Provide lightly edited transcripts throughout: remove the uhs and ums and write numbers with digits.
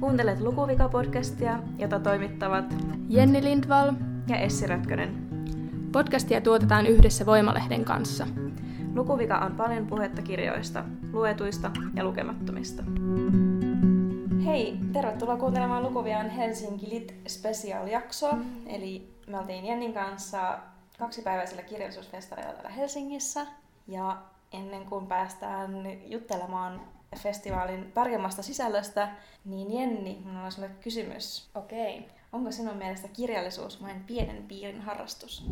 Kuuntelet Lukuvika-podcastia, jota toimittavat Jenni Lindvall ja Essi Rätkönen. Podcastia tuotetaan yhdessä Voimalehden kanssa. Lukuvika on paljon puhetta kirjoista, luetuista ja lukemattomista. Hei, tervetuloa kuuntelemaan Lukuvian Helsinki Lit -spesiaalijaksoa. Eli me oltiin Jennin kanssa kaksipäiväisellä kirjallisuusfestareilla täällä Helsingissä. Ja ennen kuin päästään juttelemaan festivaalin tarkemmasta sisällöstä, niin Jenni, minulla on sulle kysymys. Okei. Onko sinun mielestä kirjallisuus vain pienen piirin harrastus?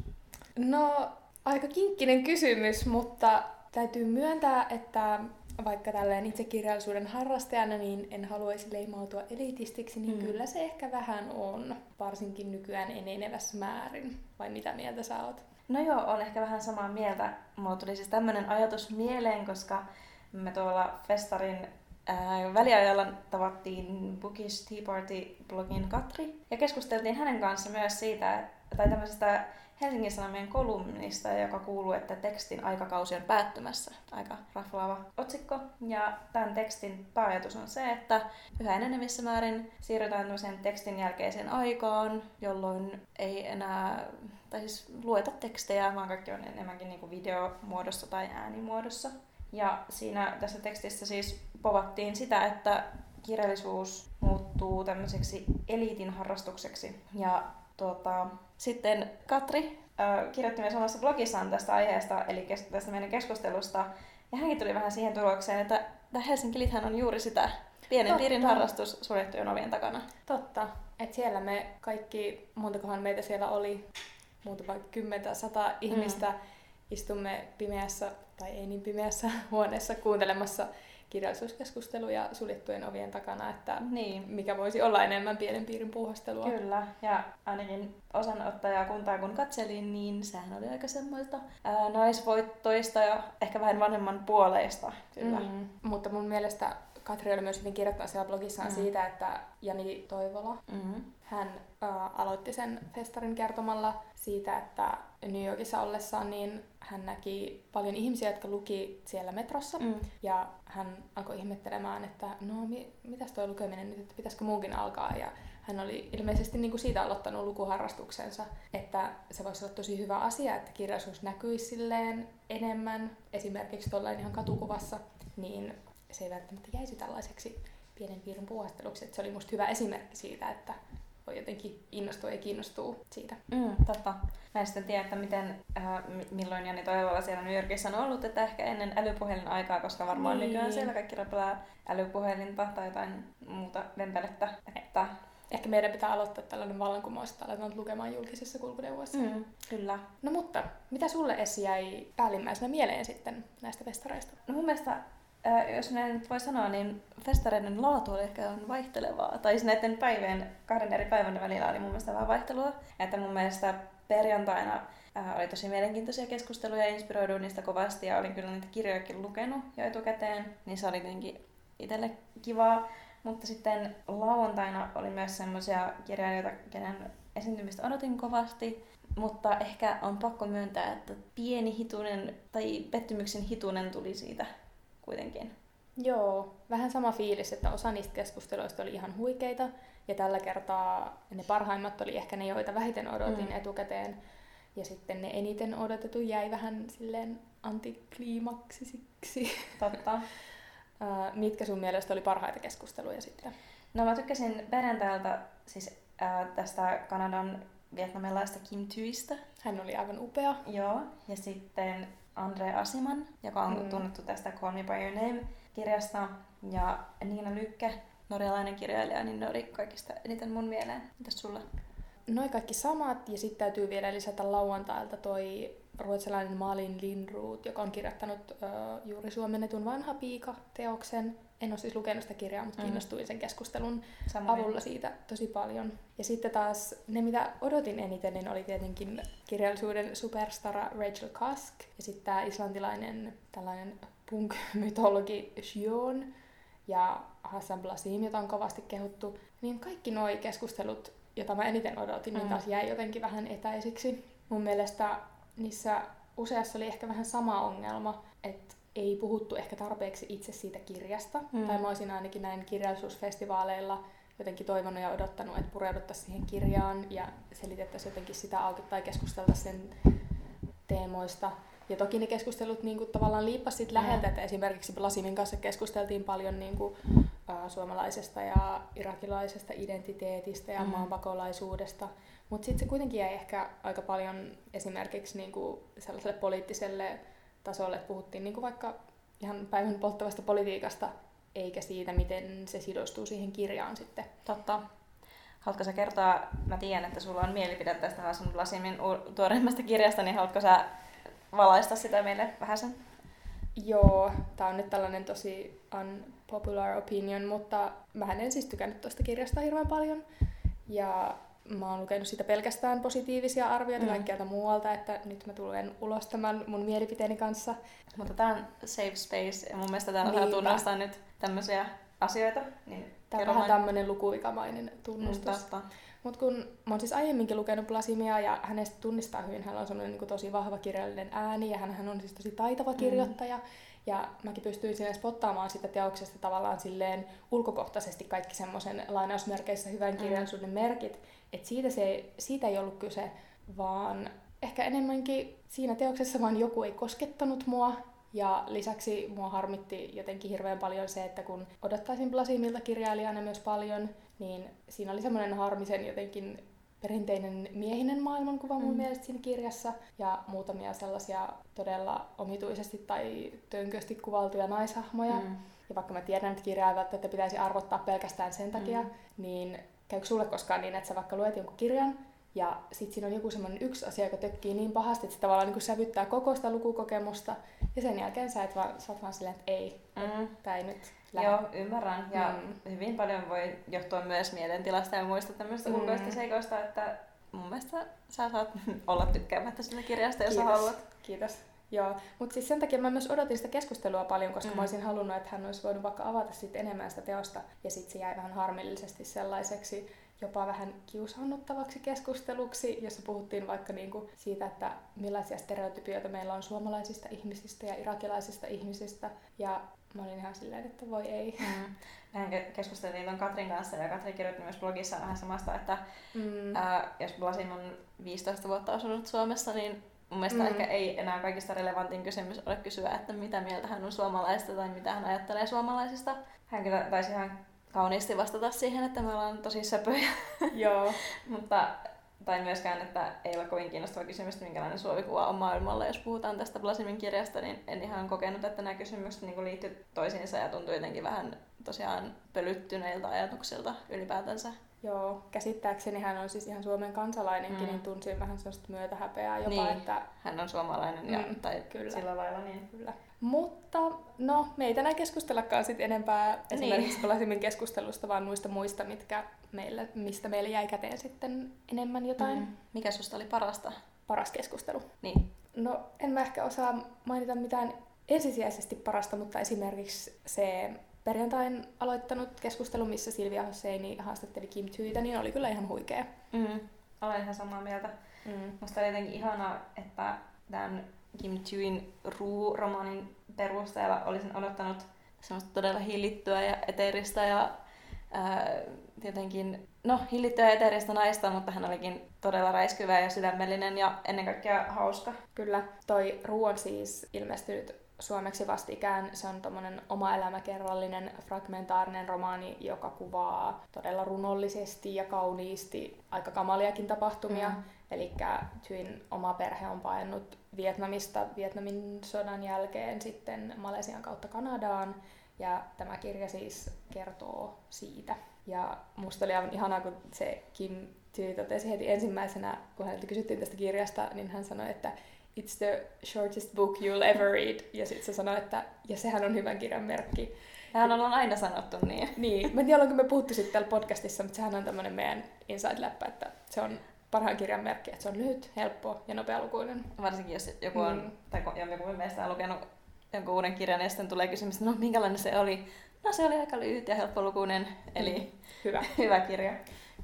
No, aika kinkkinen kysymys, mutta täytyy myöntää, että vaikka tälleen itse kirjallisuuden harrastajana, niin en haluaisi leimautua elitistiksi, niin kyllä se ehkä vähän on, varsinkin nykyään enenevässä määrin. Vai mitä mieltä sä oot? No joo, olen ehkä vähän samaa mieltä. Mulla tuli siis tämmönen ajatus mieleen, koska me tuolla festarin väliajalla tavattiin Bookish Tea Party-blogin Katri ja keskusteltiin hänen kanssa myös siitä, tai tämmöisestä Helsingin Sanomien kolumnista, joka kuuluu, että tekstin aikakausi on päättymässä. Aika raflaava otsikko. Ja tämän tekstin pääajatus on se, että yhä enenevissä määrin siirrytään tämmöiseen tekstin jälkeiseen aikaan, jolloin ei enää, tai siis lueta tekstejä, vaan kaikki on enemmänkin niin kuin videomuodossa tai äänimuodossa. Ja siinä tässä tekstissä siis povattiin sitä, että kirjallisuus muuttuu tämmöiseksi eliitin harrastukseksi. Ja sitten Katri kirjoitti myös omassa blogissaan tästä aiheesta, eli tästä meidän keskustelusta. Ja hänkin tuli vähän siihen tulokseen, että Helsinki Lithän on juuri sitä pienen piirin harrastus suljettujen ovien takana. Totta. Että siellä me kaikki, montakohan meitä siellä oli, muutama 10-100 ihmistä, istumme pimeässä tai ei niin pimeässä huoneessa kuuntelemassa kirjallisuuskeskusteluja suljettujen ovien takana, että mikä voisi olla enemmän pienen piirin puuhastelua. Kyllä, ja ainakin osanottajakuntaa kun katselin, niin sehän oli aika semmoista naisvoittoista ja ehkä vähän vanhemman puoleista. Kyllä. Mutta mun mielestä Katri oli myös hyvin kirjoittanut siellä blogissaan siitä, että Jani Toivola, hän aloitti sen festarin kertomalla siitä, että New Yorkissa ollessaan niin hän näki paljon ihmisiä, jotka luki siellä metrossa. Ja hän alkoi ihmettelemään, että no mitäs toi lukeminen nyt, että pitäisikö muunkin alkaa. Ja hän oli ilmeisesti niin kuin siitä aloittanut lukuharrastuksensa, että se voisi olla tosi hyvä asia, että kirjallisuus näkyisi silleen enemmän. Esimerkiksi tuollain ihan katukuvassa, niin se ei välttämättä jäisi tällaiseksi pienen piirin puuhasteluksi. Se oli musta hyvä esimerkki siitä, että voi jotenkin innostua ja kiinnostua siitä. Totta. Mä en sitten tiedä, että milloin Jani Toivola siellä New Yorkissa on ollut, että ehkä ennen älypuhelin aikaa, koska varmaan nykyään siellä kaikki räpälää älypuhelinta tai jotain muuta vempelettä. Että ehkä meidän pitää aloittaa tällainen vallankumous, että aletaan lukemaan julkisessa kulkuneuvossa. Kyllä. No mutta, mitä sulle Essi jäi päällimmäisenä mieleen sitten näistä festareista? No mun mielestä, jos näin nyt voi sanoa, niin festareiden laatu oli ehkä vaihtelevaa. Tai näiden kahden eri päivän välillä oli mun mielestä vähän vaihtelua. Että mun mielestä perjantaina oli tosi mielenkiintoisia keskusteluja, inspiroiduin niistä kovasti ja olin kyllä niitä kirjojakin lukenut jo etukäteen. Niin se oli tietenkin itselle kivaa. Mutta sitten lauantaina oli myös semmoisia kirjailijoita, kenen esiintymistä odotin kovasti. Mutta ehkä on pakko myöntää, että pieni hitunen tai pettymyksen hitunen tuli siitä kuitenkin. Joo, vähän sama fiilis, että osa niistä keskusteluista oli ihan huikeita ja tällä kertaa ne parhaimmat oli ehkä ne, joita vähiten odotin etukäteen ja sitten ne eniten odotettu jäi vähän silleen antikliimaksisiksi. Totta. Mitkä sun mielestä oli parhaita keskusteluja sitten? No mä tykkäsin perjantailta siis tästä Kanadan vietnamilaista Kim Thúystä. Hän oli aivan upea. Joo, ja sitten André Aciman, joka on tunnettu tästä Call Me By Your Name-kirjasta, ja Nina Lykke, norjalainen kirjailija, niin ne oli kaikista eniten mun mieleen. Mitäs sulla? Noi kaikki samat, ja sitten täytyy vielä lisätä lauantailta toi ruotsalainen Malin Lindroth, joka on kirjoittanut juuri suomennetun Vanha piika -teoksen. En ole siis lukenut sitä kirjaa, mutta kiinnostuin sen keskustelun avulla siitä tosi paljon. Ja sitten taas ne, mitä odotin eniten, niin oli tietenkin kirjallisuuden superstara Rachel Cusk ja sitten tämä islantilainen tällainen punk-mytologi Sjón ja Hassan Blasim, jota on kovasti kehuttu. niin kaikki nuo keskustelut, joita mä eniten odotin, niin taas jäi jotenkin vähän etäisiksi. Mun mielestä niissä useassa oli ehkä vähän sama ongelma, että ei puhuttu ehkä tarpeeksi itse siitä kirjasta. Tai mä olisin ainakin näin kirjallisuusfestivaaleilla jotenkin toivonut ja odottanut, että pureuduttaisiin siihen kirjaan ja selitettäisiin jotenkin sitä auki tai keskusteltaisiin sen teemoista. Ja toki ne keskustelut niinku tavallaan liippasivat läheltä, että esimerkiksi Blasimin kanssa keskusteltiin paljon niinku suomalaisesta ja irakilaisesta identiteetistä ja maanpakolaisuudesta. Mutta sitten se kuitenkin jäi ehkä aika paljon esimerkiksi niinku sellaiselle poliittiselle tasolle, että puhuttiin niinku vaikka ihan päivän polttavasta politiikasta, eikä siitä, miten se sidostuu siihen kirjaan sitten. Totta. Haluatko sä kertoa, mä tiedän, että sulla on mielipide tästä Hassan Blasimin tuoreimmasta kirjasta, niin haluatko sä valaista sitä meille vähän sen? Joo, tää on nyt tällainen tosi unpopular opinion, mutta mähän en siis tykännyt tuosta kirjasta hirveän paljon. Ja mä oon lukenut siitä pelkästään positiivisia arvioita kaikkialta muualta, että nyt mä tulen ulos tämän mun mielipiteeni kanssa. Mutta tää on safe space ja mun mielestä täällä on vähän tunnustaa nyt tämmöisiä asioita. Niin tää on vähän tämmönen lukuvikamainen tunnustus. Mutta kun mä oon siis aiemminkin lukenut Blasimia ja hänestä tunnistaa hyvin, hän on semmoinen niin tosi vahva kirjallinen ääni ja hän on siis tosi taitava kirjoittaja. Ja mäkin pystyin siinä spottaamaan sitä teoksesta tavallaan silleen ulkokohtaisesti kaikki semmoisen lainausmerkeissä hyvän kirjallisuuden merkit. Että siitä ei ollut kyse, vaan ehkä enemmänkin siinä teoksessa vaan joku ei koskettanut mua. Ja lisäksi mua harmitti jotenkin hirveän paljon se, että kun odottaisin Blasimilta kirjailijana myös paljon, niin siinä oli semmoinen harmisen jotenkin perinteinen miehinen maailmankuva mun mielestä siinä kirjassa ja muutamia sellaisia todella omituisesti tai tönkösti kuvaltuja naishahmoja. Ja vaikka mä tiedän, että kirjaa että pitäisi arvottaa pelkästään sen takia, niin käykö sulle koskaan niin, että sä vaikka luet jonkun kirjan ja sit siinä on joku semmoinen yksi asia, joka tökkii niin pahasti, että se tavallaan niin sävyttää koko sitä lukukokemusta ja sen jälkeen sä oot vaan silleen, että ei, tai nyt lähde. Joo, ymmärrän. Ja hyvin paljon voi johtua myös mielentilasta ja muista tämmöistä ulkoista seikoista, että mun mielestä sä saat olla tykkäämättä sitä kirjasta, jos sä haluat. Kiitos. Joo, mutta siis sen takia mä myös odotin sitä keskustelua paljon, koska mä olisin halunnut, että hän olisi voinut vaikka avata sit enemmän sitä teosta ja sit se jäi vähän harmillisesti sellaiseksi jopa vähän kiusaannuttavaksi keskusteluksi, jossa puhuttiin vaikka niinku siitä, että millaisia stereotypioita meillä on suomalaisista ihmisistä ja irakilaisista ihmisistä. Ja mä olin ihan silleen, että voi ei. Mehän keskusteltiin ton Katrin kanssa ja Katri kirjoitti myös blogissa vähän samasta, että jos Blasim on 15 vuotta asunut Suomessa, niin mun mielestä ehkä ei enää kaikista relevantin kysymys ole kysyä, että mitä mieltä hän on suomalaisista tai mitä hän ajattelee suomalaisista. Hän kyllä taisi ihan kauniisti vastata siihen, että me ollaan tosi söpöjä. Joo. Mutta, tai myöskään, että ei ole kovin kiinnostava kysymys, minkälainen Suomi-kuva on maailmalla. Jos puhutaan tästä Blasimin kirjasta, niin en ihan kokenut, että nämä kysymykset niin liittyy toisiinsa ja tuntuu jotenkin vähän tosiaan pölyttyneiltä ajatuksilta ylipäätänsä. Joo, käsittääkseni hän on siis ihan Suomen kansalainenkin, niin tunsin vähän sellaista myötähäpeää jopa, niin, että hän on suomalainen ja tai kyllä. Sillä lailla niin kyllä. Mutta no, me ei tänään keskustellakaan sit enempää esimerkiksi Blasimin keskustelusta, vaan muista, mistä meille jäi käteen sitten enemmän jotain. Mikä susta oli parasta? Paras keskustelu. Niin. No, en mä ehkä osaa mainita mitään ensisijaisesti parasta, mutta esimerkiksi se perjantain aloittanut keskustelu, missä Silvia Hosseini haastatteli Kim Thúytä, niin oli kyllä ihan huikea. Olen ihan samaa mieltä. Musta oli jotenkin ihanaa, että tämän Kim Thúyn Ruu-romaanin perusteella olisin odottanut semmoista todella hillittyä ja eteeristä ja jotenkin, hillittyä ja eteeristä naista, mutta hän olikin todella räiskyvä ja sydämellinen ja ennen kaikkea hauska. Kyllä. Toi Ruu on siis ilmestynyt suomeksi vastikään. Se on tommonen omaelämäkerrallinen fragmentaarinen romaani, joka kuvaa todella runollisesti ja kauniisti aika kamaliakin tapahtumia. Elikkä Thúyn oma perhe on paennut Vietnamista Vietnamin sodan jälkeen sitten Malesian kautta Kanadaan. Ja tämä kirja siis kertoo siitä. Ja musta oli aivan ihanaa, kun se Kim Thúy totesi heti ensimmäisenä, kun häneltä kysyttiin tästä kirjasta, niin hän sanoi, että "It's the shortest book you'll ever read." Ja sit se sanoi, että ja sehän on hyvän kirjan merkki. Tähän on aina sanottu niin. Niin. Mä en tiedä, ollaanko me puhuttu sitten täällä podcastissa, mutta sehän on tämmönen meidän inside-läppä, että se on parhaan kirjan merkki, että se on lyhyt, helppo ja nopealukuinen. Varsinkin jos joku on, tai joku meistä on lukenut jonkun uuden kirjan ja sitten tulee kysymys, no minkälainen se oli? No se oli aika lyhyt ja helppolukuinen, eli hyvä kirja.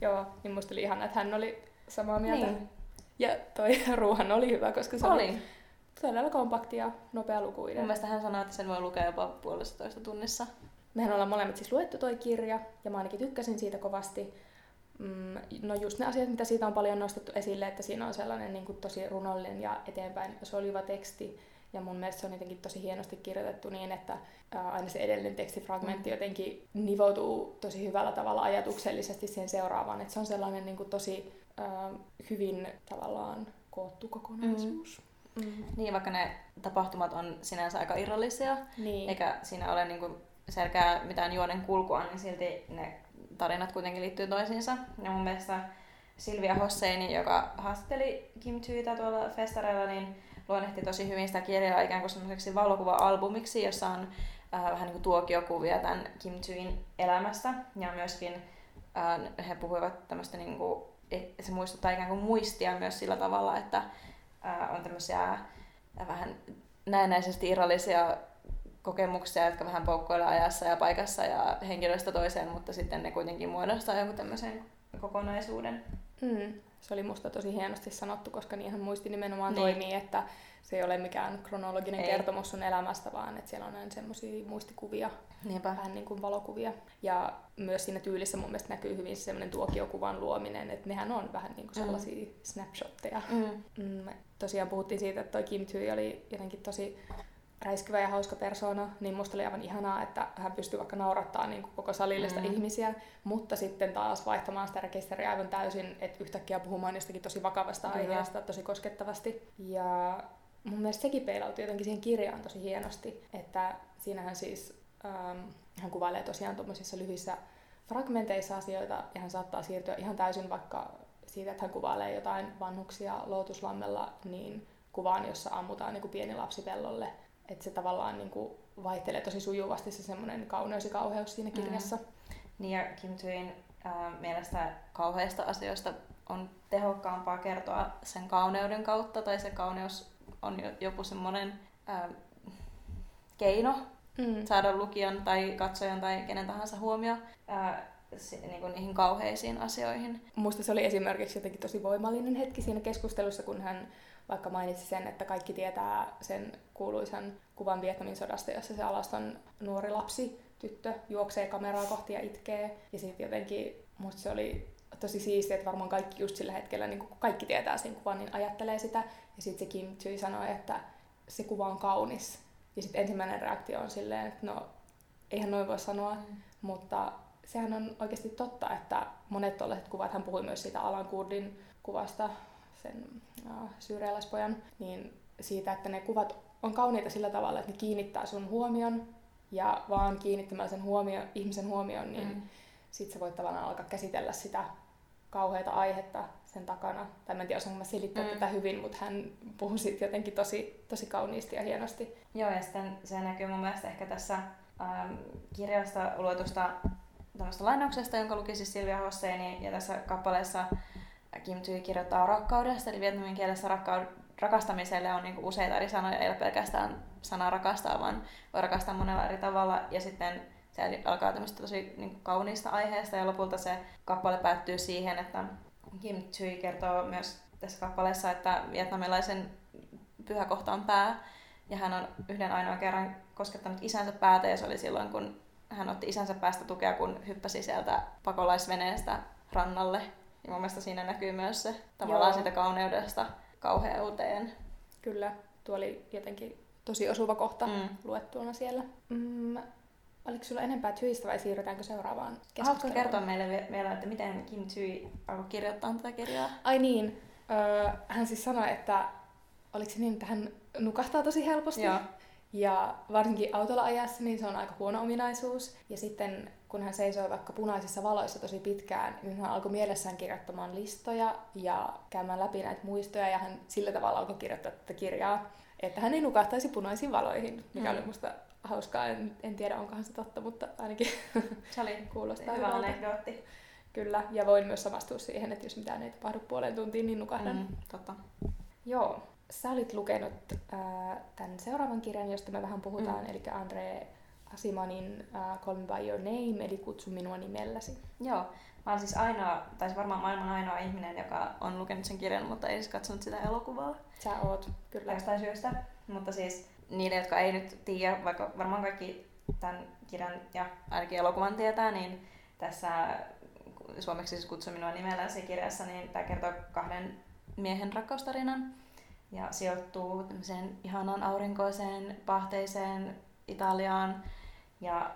Joo, niin musta oli ihana, että hän oli samaa mieltä. Niin. Ja toi ruuhan oli hyvä, koska se oli todella kompakti ja nopealukuinen. Mun mielestä hän sanoi, että sen voi lukea jopa 1,5 tunnissa. Mehän ollaan molemmat siis luettu toi kirja, ja mä ainakin tykkäsin siitä kovasti. No just ne asiat, mitä siitä on paljon nostettu esille, että siinä on sellainen niin kuin tosi runollinen ja eteenpäin soliva teksti. Ja mun mielestä se on jotenkin tosi hienosti kirjoitettu niin, että aina se edellinen tekstifragmentti jotenkin nivoutuu tosi hyvällä tavalla ajatuksellisesti siihen seuraavaan. Että se on sellainen niin kuin tosi hyvin tavallaan koottu kokonaisuus. Mm-hmm. Niin, vaikka ne tapahtumat on sinänsä aika irrallisia, niin. Eikä siinä ole niin kuin selkää mitään juonen kulkua, niin silti ne tarinat kuitenkin liittyy toisiinsa. Ja mun mielestä Silvia Hosseini, joka haastatteli Kim Thúytä tuolla festareilla, niin luonnehti tosi hyvin sitä kirjaa ikään kuin semmoiseksi valokuva-albumiksi, jossa on vähän niin kuin tuokiokuvia tämän Kim Thúyn elämästä. Ja myöskin he puhuivat tämmöistä, niin kuin, se muistuttaa ikään kuin muistia myös sillä tavalla, että on tämmöisiä vähän näennäisesti irrallisia kokemuksia, jotka vähän poukkoilee ajassa ja paikassa ja henkilöstä toiseen, mutta sitten ne kuitenkin muodostaa jonkun tämmöisen kokonaisuuden. Mm. Se oli musta tosi hienosti sanottu, koska niinhän muisti nimenomaan toimii, että se ei ole mikään kronologinen kertomus sun elämästä, vaan että siellä on aina semmoisia muistikuvia, vähän niin kuin valokuvia. Ja myös siinä tyylissä mun mielestä näkyy hyvin semmoinen tuokiokuvan luominen, että nehän on vähän niin kuin sellaisia snapshotteja. Tosiaan puhuttiin siitä, että toi Kim Thúy oli jotenkin tosi räiskyvä ja hauska persoona, niin musta oli aivan ihanaa, että hän pystyi vaikka naurattaa niin kuin koko salillista ihmisiä, mutta sitten taas vaihtamaan sitä rekisteriä aivan täysin, että yhtäkkiä puhumaan jostakin tosi vakavasta aiheesta tosi koskettavasti. Ja mun mielestä sekin peilautui jotenkin siihen kirjaan tosi hienosti, että siinähän siis hän kuvailee tosiaan tuommoisissa lyhyissä fragmenteissa asioita ja hän saattaa siirtyä ihan täysin vaikka siitä, että hän kuvailee jotain vanhuksia lootuslammella, niin kuvaan, jossa ammutaan niin kuin pieni lapsi pellolle. Että se tavallaan niin kuin vaihtelee tosi sujuvasti se semmoinen kauneus ja kauheus siinä kirjassa. Niin ja Kim Thúyn mielestä kauheista asioista on tehokkaampaa kertoa sen kauneuden kautta, tai se kauneus on joku semmoinen keino saada lukijan tai katsojan tai kenen tahansa huomio niin kuin niihin kauheisiin asioihin. Musta se oli esimerkiksi jotenkin tosi voimallinen hetki siinä keskustelussa, kun hän vaikka mainitsi sen, että kaikki tietää sen kuuluisan kuvan Vietnamin sodasta, jossa se alaston nuori lapsi, tyttö, juoksee kameraa kohti ja itkee. Ja sitten jotenkin, musta se oli tosi siistiä, että varmaan kaikki just sillä hetkellä, niin kun kaikki tietää sen kuvan, niin ajattelee sitä. Ja sitten se Kim Thúy sanoi, että se kuva on kaunis. Ja sitten ensimmäinen reaktio on silleen, että no, eihän noin voi sanoa, mutta sehän on oikeasti totta, että monet tollaiset kuvat, hän puhui myös siitä Alan Kurdin kuvasta, sen syyrialaispojan, niin siitä, että ne kuvat on kauniita sillä tavalla, että ne kiinnittää sun huomion, ja vaan kiinnittämällä sen ihmisen huomion, niin sit sä voit tavallaan alkaa käsitellä sitä kauheata aihetta sen takana. Tai mä en tiedä, osaanko mä selittää tätä hyvin, mutta hän puhui siitä jotenkin tosi, tosi kauniisti ja hienosti. Joo, ja sitten se näkyy mun mielestä ehkä tässä kirjasta luetusta tämmöistä lainauksesta, jonka luki siis Silvia Hosseini, ja tässä kappaleessa Kim Thúy kirjoittaa rakkaudesta, eli vietnamin kielessä rakastamiselle on niinku useita eri sanoja, ei ole pelkästään sanaa rakastaa, vaan voi rakastaa monella eri tavalla. Ja sitten se alkaa tämmöistä tosi niinku kauniista aiheesta, ja lopulta se kappale päättyy siihen, että Kim Thúy kertoo myös tässä kappaleessa, että vietnamilaisen pyhäkohta on pää, ja hän on yhden ainoan kerran koskettanut isänsä päätä, ja se oli silloin, kun hän otti isänsä päästä tukea, kun hyppäsi sieltä pakolaisveneestä rannalle. Ja mun mielestä siinä näkyy myös se tavallaan siitä kauneudesta kauheuteen. Kyllä, tuo oli jotenkin tosi osuva kohta luettuona siellä. Oliko sulla enempää Thúystä vai siirrytäänkö seuraavaan keskusteluun? Haluatko kertoa meille vielä, että miten Kim Thúy alkoi kirjoittaa tätä kirjaa? Ai niin, hän siis sanoi, että oliko se niin, että hän nukahtaa tosi helposti. Joo. Ja varsinkin autolla ajassa, niin se on aika huono ominaisuus. Ja sitten kun hän seisoi vaikka punaisissa valoissa tosi pitkään, niin hän alkoi mielessään kirjoittamaan listoja ja käymään läpi näitä muistoja. Ja hän sillä tavalla alkoi kirjoittaa tätä kirjaa, että hän ei nukahtaisi punaisiin valoihin, mikä oli musta hauskaa. En tiedä, onkohan se totta, mutta ainakin se oli kuulostaa hyvältä. Hyvä anekdootti. Kyllä, ja voin myös samastua siihen, että jos mitään ei tapahdu puoleen tuntiin, niin nukahdan. Totta. Joo. Sä olit lukenut tämän seuraavan kirjan, josta me vähän puhutaan, eli André Acimanin Call Me By Your Name, eli Kutsu minua nimelläsi. Joo, mä oon siis ainoa, tai varmaan maailman ainoa ihminen, joka on lukenut sen kirjan, mutta ei siis katsonut sitä elokuvaa. Sä oot, kyllä. Jostain syystä, mutta siis niille, jotka ei nyt tiedä, vaikka varmaan kaikki tämän kirjan ja ainakin elokuvan tietää, niin tässä suomeksi siis Kutsu minua nimelläsi kirjassa, niin tämä kertoo kahden miehen rakkaustarinan ja sijoittuu tämmöiseen ihanaan aurinkoiseen, pahteiseen Italiaan. Ja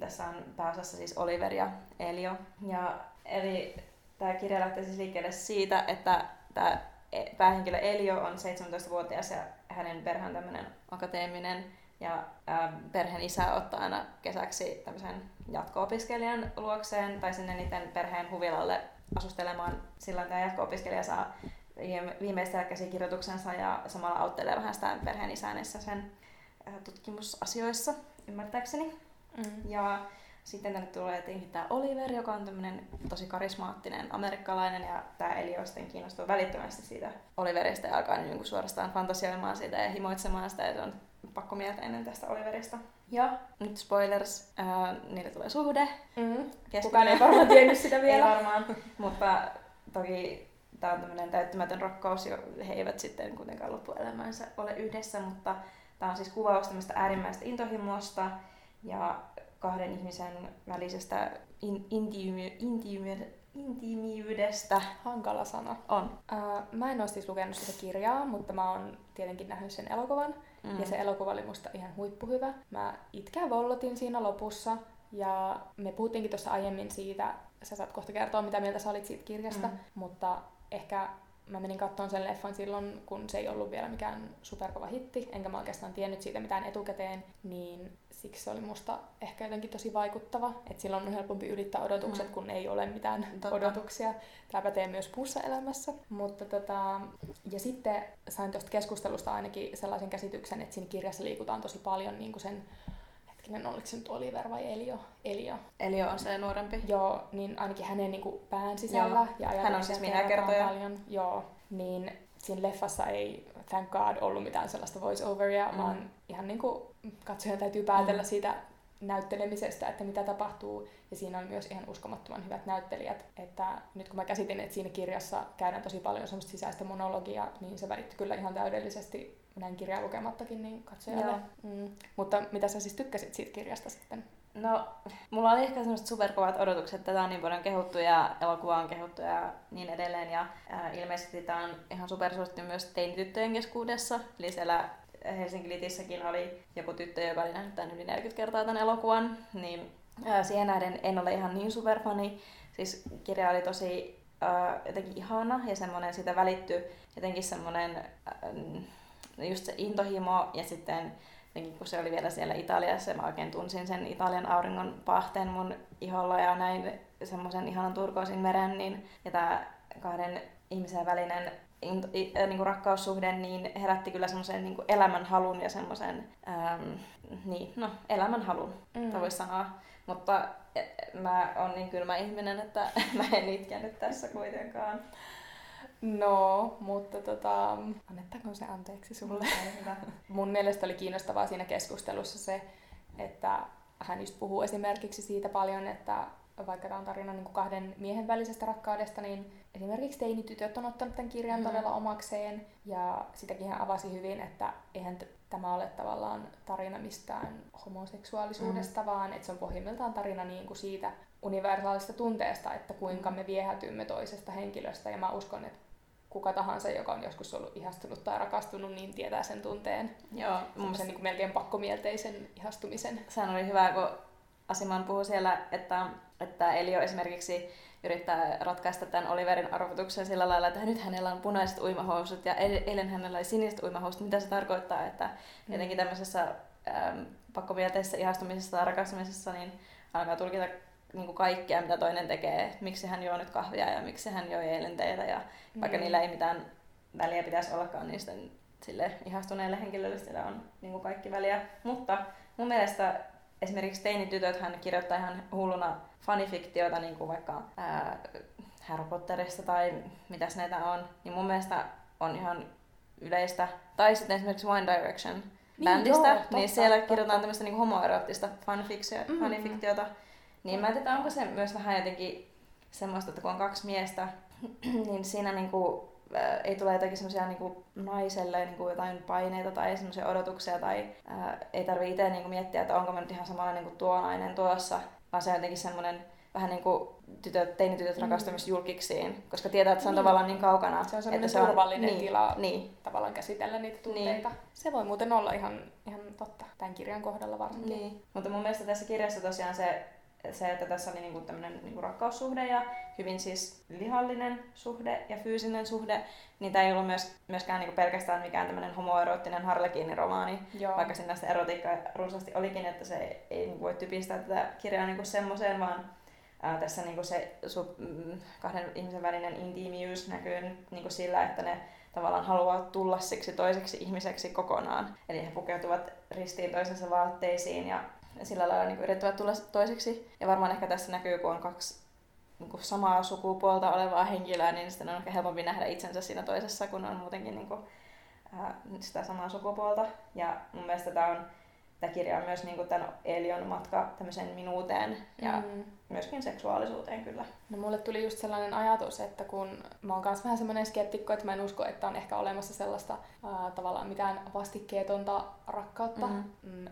tässä on pääosassa siis Oliver ja Elio. Ja, eli tämä kirja lähtee siis liikkeelle siitä, että tämä päähenkilö Elio on 17-vuotias ja hänen perhe on tämmöinen akateeminen. Ja perheen isä ottaa aina kesäksi tämmöisen jatko-opiskelijan luokseen tai sinne niiden perheen huvilalle asustelemaan. Silloin tämä jatko-opiskelija saa viimeistellä käsikirjoituksensa ja samalla auttelee vähän sitä perheen isää näissä sen tutkimusasioissa, ymmärtääkseni. Mm. Ja sitten tänne tulee tietenkin tämä Oliver, joka on tämmöinen tosi karismaattinen amerikkalainen, ja tämä Elio sitten kiinnostuu välittömästi siitä Oliverista ja alkaa niin suorastaan fantasioimaan siitä ja himoitsemaan sitä, ja se on pakko mieltäinen tästä Oliverista. Ja nyt spoilers, niille tulee suhde. Mm. Kukaan ei varmaan tiennyt sitä vielä. Ei varmaan, mutta toki tämä on tämmöinen täyttymätön rakkaus, ja he eivät sitten kuitenkaan loppuelämänsä ole yhdessä, mutta tämä on siis kuvaus tämmöistä äärimmäistä intohimosta ja kahden ihmisen välisestä intiimiydestä. Hankala sana. On. Mä en ole siis lukenut sitä kirjaa, mutta mä oon tietenkin nähnyt sen elokuvan. Mm. Ja se elokuva oli musta ihan huippuhyvä. Mä itkään vollotin siinä lopussa. Ja me puhuttiinkin tuossa aiemmin siitä, sä saat kohta kertoa mitä mieltä sä olit siitä kirjasta. Mm. Mutta ehkä mä menin katsomaan sen leffan silloin, kun se ei ollut vielä mikään superkova hitti, enkä mä oikeastaan tiennyt siitä mitään etukäteen, niin siksi se oli musta ehkä jotenkin tosi vaikuttava, että silloin on helpompi ylittää odotukset, kun ei ole mitään odotuksia. Tämä pätee myös pussaelämässä. Mutta ja sitten sain tuosta keskustelusta ainakin sellaisen käsityksen, että siinä kirjassa liikutaan tosi paljon niin kuin sen, oliko se nyt Oliver vai Elio? Elio on se nuorempi. Joo, niin ainakin hänen niin kuin pään sisällä. Joo. Ja hän on siis minäkertoja. Joo, niin siinä leffassa ei, thank god, ollut mitään sellaista voice-overia, vaan ihan niin kuin katsojan täytyy päätellä siitä näyttelemisestä, että mitä tapahtuu. Ja siinä on myös ihan uskomattoman hyvät näyttelijät. Että nyt kun mä käsitin, että siinä kirjassa käydään tosi paljon semmoista sisäistä monologiaa, niin se välittyi kyllä ihan täydellisesti. Näin kirjaa lukemattakin, niin katsojalle. Mutta mitä sä siis tykkäsit siitä kirjasta sitten? No, mulla oli ehkä semmoiset superkovat odotukset. Tätä on niin paljon kehuttu ja elokuvaa on kehuttu ja niin edelleen. Ja ilmeisesti tämä on ihan supersuosittu myös teinityttöjen keskuudessa. Eli siellä Helsinki Litissäkin oli joku tyttö, joka oli nähnyt tämän yli 40 kertaa tämän elokuvan. Niin siihen nähden en ole ihan niin superfani. Siis kirja oli tosi jotenkin ihana ja semmoinen siitä välittyi jotenkin semmoinen... just se intohimo ja sitten kun se oli vielä siellä Italiassa, mä oikein tunsin sen Italian auringon pahteen mun iholla ja näin semmoisen ihanan turkoosin meren. Niin, ja tää kahden ihmisen välinen niinku rakkaussuhde niin herätti kyllä semmoisen niinku elämänhalun ja semmoisen elämänhalun, voisi sanoa. Mutta mä oon niin kylmä ihminen, että mä en itkenyt tässä kuitenkaan. No, mutta annettakoon se anteeksi sulle. Mun mielestä oli kiinnostavaa siinä keskustelussa se, että hän just puhuu esimerkiksi siitä paljon, että vaikka tämä on tarina niin kuin kahden miehen välisestä rakkaudesta, niin esimerkiksi teinitytöt on ottanut tämän kirjan todella omakseen. Ja sitäkin hän avasi hyvin, että eihän tämä ole tavallaan tarina mistään homoseksuaalisuudesta, vaan että se on pohjimmiltaan tarina niin kuin siitä universaalista tunteesta, että kuinka me viehätymme toisesta henkilöstä. Ja mä uskon, että kuka tahansa, joka on joskus ollut ihastunut tai rakastunut, niin tietää sen tunteen. Joo. Semmoisen niin kuin melkein pakkomielteisen ihastumisen. Sehän oli hyvä, kun Aciman puhui siellä, että Elio esimerkiksi yrittää ratkaista tämän Oliverin arvotuksen sillä lailla, että nyt hänellä on punaiset uimahousut ja eilen hänellä oli siniset uimahousut. Mitä se tarkoittaa, että jotenkin tämmöisessä pakkomielteisessä ihastumisessa tai rakastumisessa niin alkaa tulkita niin kuin kaikkea, mitä toinen tekee. Miksi hän juo nyt kahvia ja miksi hän joi eilen teitä. Ja vaikka niillä ei mitään väliä pitäisi ollakaan, niin sitten sille ihastuneelle henkilölle sillä on niin kuin kaikki väliä. Mutta mun mielestä esimerkiksi teinitytöthän kirjoittaa ihan hulluna fanifiktiota, niin kuin vaikka Harry Potterista tai mitäs näitä on. Niin mun mielestä on ihan yleistä. Tai sitten esimerkiksi One Direction. bändistä, niin siellä kirjoitetaan tämmöistä niin homoeroottista fanifiktiota. Niin mä ajattelin, onko se myös vähän jotenkin semmoista, että kun on kaksi miestä, niin siinä niinku, ei tule jotakin semmoisia niinku, naiselle niinku, jotain paineita tai semmoisia odotuksia tai ei tarvitse itse niinku, miettiä, että onko mä nyt ihan samalla niinku, tuo nainen tuossa, vaan se on jotenkin semmoinen vähän niin kuin teinitytöt rakastuu myös julkiksiin, koska tietää, että se on tavallaan niin kaukana. Se on semmoinen turvallinen tila tavallaan käsitellä niitä tunteita. Niin. Se voi muuten olla ihan totta, tämän kirjan kohdalla varsinkin. Niin. Mutta mun mielestä tässä kirjassa tosiaan se että tässä oli niinku tämmöinen niinku rakkaussuhde ja hyvin siis lihallinen suhde ja fyysinen suhde, niin tämä ei ollut myöskään niinku pelkästään mikään tämmöinen homoeroottinen harlekiiniromaani, vaikka siinä sitä erotiikkaa runsaasti olikin, että se ei niinku voi typistää tätä kirjaa niinku semmoiseen, vaan tässä niinku se kahden ihmisen välinen intiimiys näkyy niinku sillä, että ne tavallaan haluaa tulla siksi toiseksi ihmiseksi kokonaan. Eli he pukeutuvat ristiin toisensa vaatteisiin ja sillä lailla niinku yrittävät tulla toiseksi. Ja varmaan ehkä tässä näkyy, kun on kaksi niinku samaa sukupuolta olevaa henkilöä, niin sitten on ehkä helpompi nähdä itsensä siinä toisessa, kun on muutenkin niinku, sitä samaa sukupuolta. Ja mun mielestä tämä kirja on myös niinku tämän Elion matka tämmöiseen minuuteen ja myöskin seksuaalisuuteen kyllä. No mulle tuli just sellainen ajatus, että kun mä oon kans vähän semmoinen skeptikko, että mä en usko, että on ehkä olemassa sellaista tavallaan mitään vastikkeetonta rakkautta,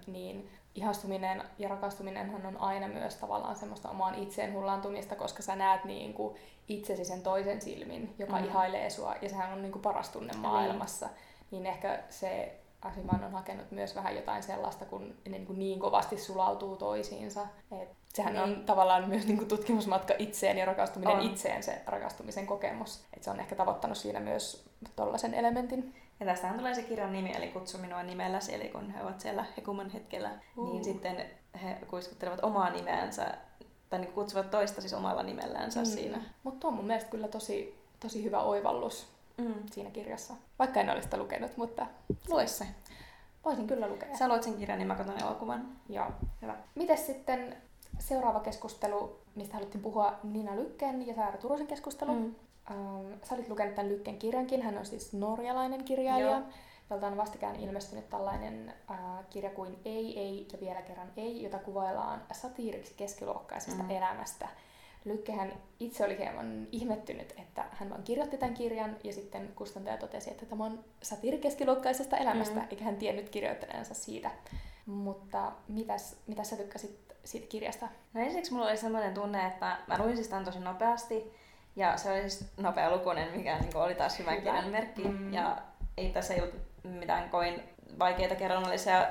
niin ihastuminen ja rakastuminenhan on aina myös tavallaan semmoista omaan itseen hullaantumista, koska sä näet niin kuin itsesi sen toisen silmin, joka ihailee sua, ja sehän on niin kuin paras tunne maailmassa. Niin ehkä se Aciman on hakenut myös vähän jotain sellaista, kun ne niin kovasti sulautuu toisiinsa. Et sehän on tavallaan myös niin kuin tutkimusmatka itseen ja rakastuminen itseen, se rakastumisen kokemus. Et se on ehkä tavoittanut siinä myös tollaisen elementin. Ja tästähän tulee se kirjan nimi, eli Kutsu minua nimelläsi, eli kun he ovat siellä hekuman hetkellä, niin sitten he kuiskuttelevat omaa nimeänsä, tai niin kutsuvat toista siis omalla nimellänsä siinä. Mutta on mun mielestä kyllä tosi hyvä oivallus siinä kirjassa. Vaikka en ole sitä lukenut, mutta lue se. Voisin kyllä lukea. Sä luot sen kirjan, niin mä katson elokuvan. Joo. Hyvä. Mites sitten seuraava keskustelu, mistä haluttiin puhua, Nina Lykken ja Saara Turusen keskustelu. Sä olit lukenut tämän Lykken kirjankin, hän on siis norjalainen kirjailija, jolta on vastikään ilmestynyt tällainen kirja kuin Ei, ei ja vielä kerran ei, jota kuvaillaan satiiriksi keskiluokkaisesta elämästä. Lykkehän itse oli hieman ihmettynyt, että hän vaan kirjoitti tämän kirjan ja sitten kustantaja totesi, että tämä on satiiri keskiluokkaisesta elämästä, eikä hän tiennyt kirjoittaneensa siitä. Mutta mitä sä tykkäsit siitä kirjasta? No ensiksi mulla oli sellainen tunne, että mä luin siis tämän tosi nopeasti. Ja se oli siis nopealukuinen, mikä oli taas hyvän kirjan merkki. Ja ei tässä ollut mitään kovin vaikeita kerronnallisia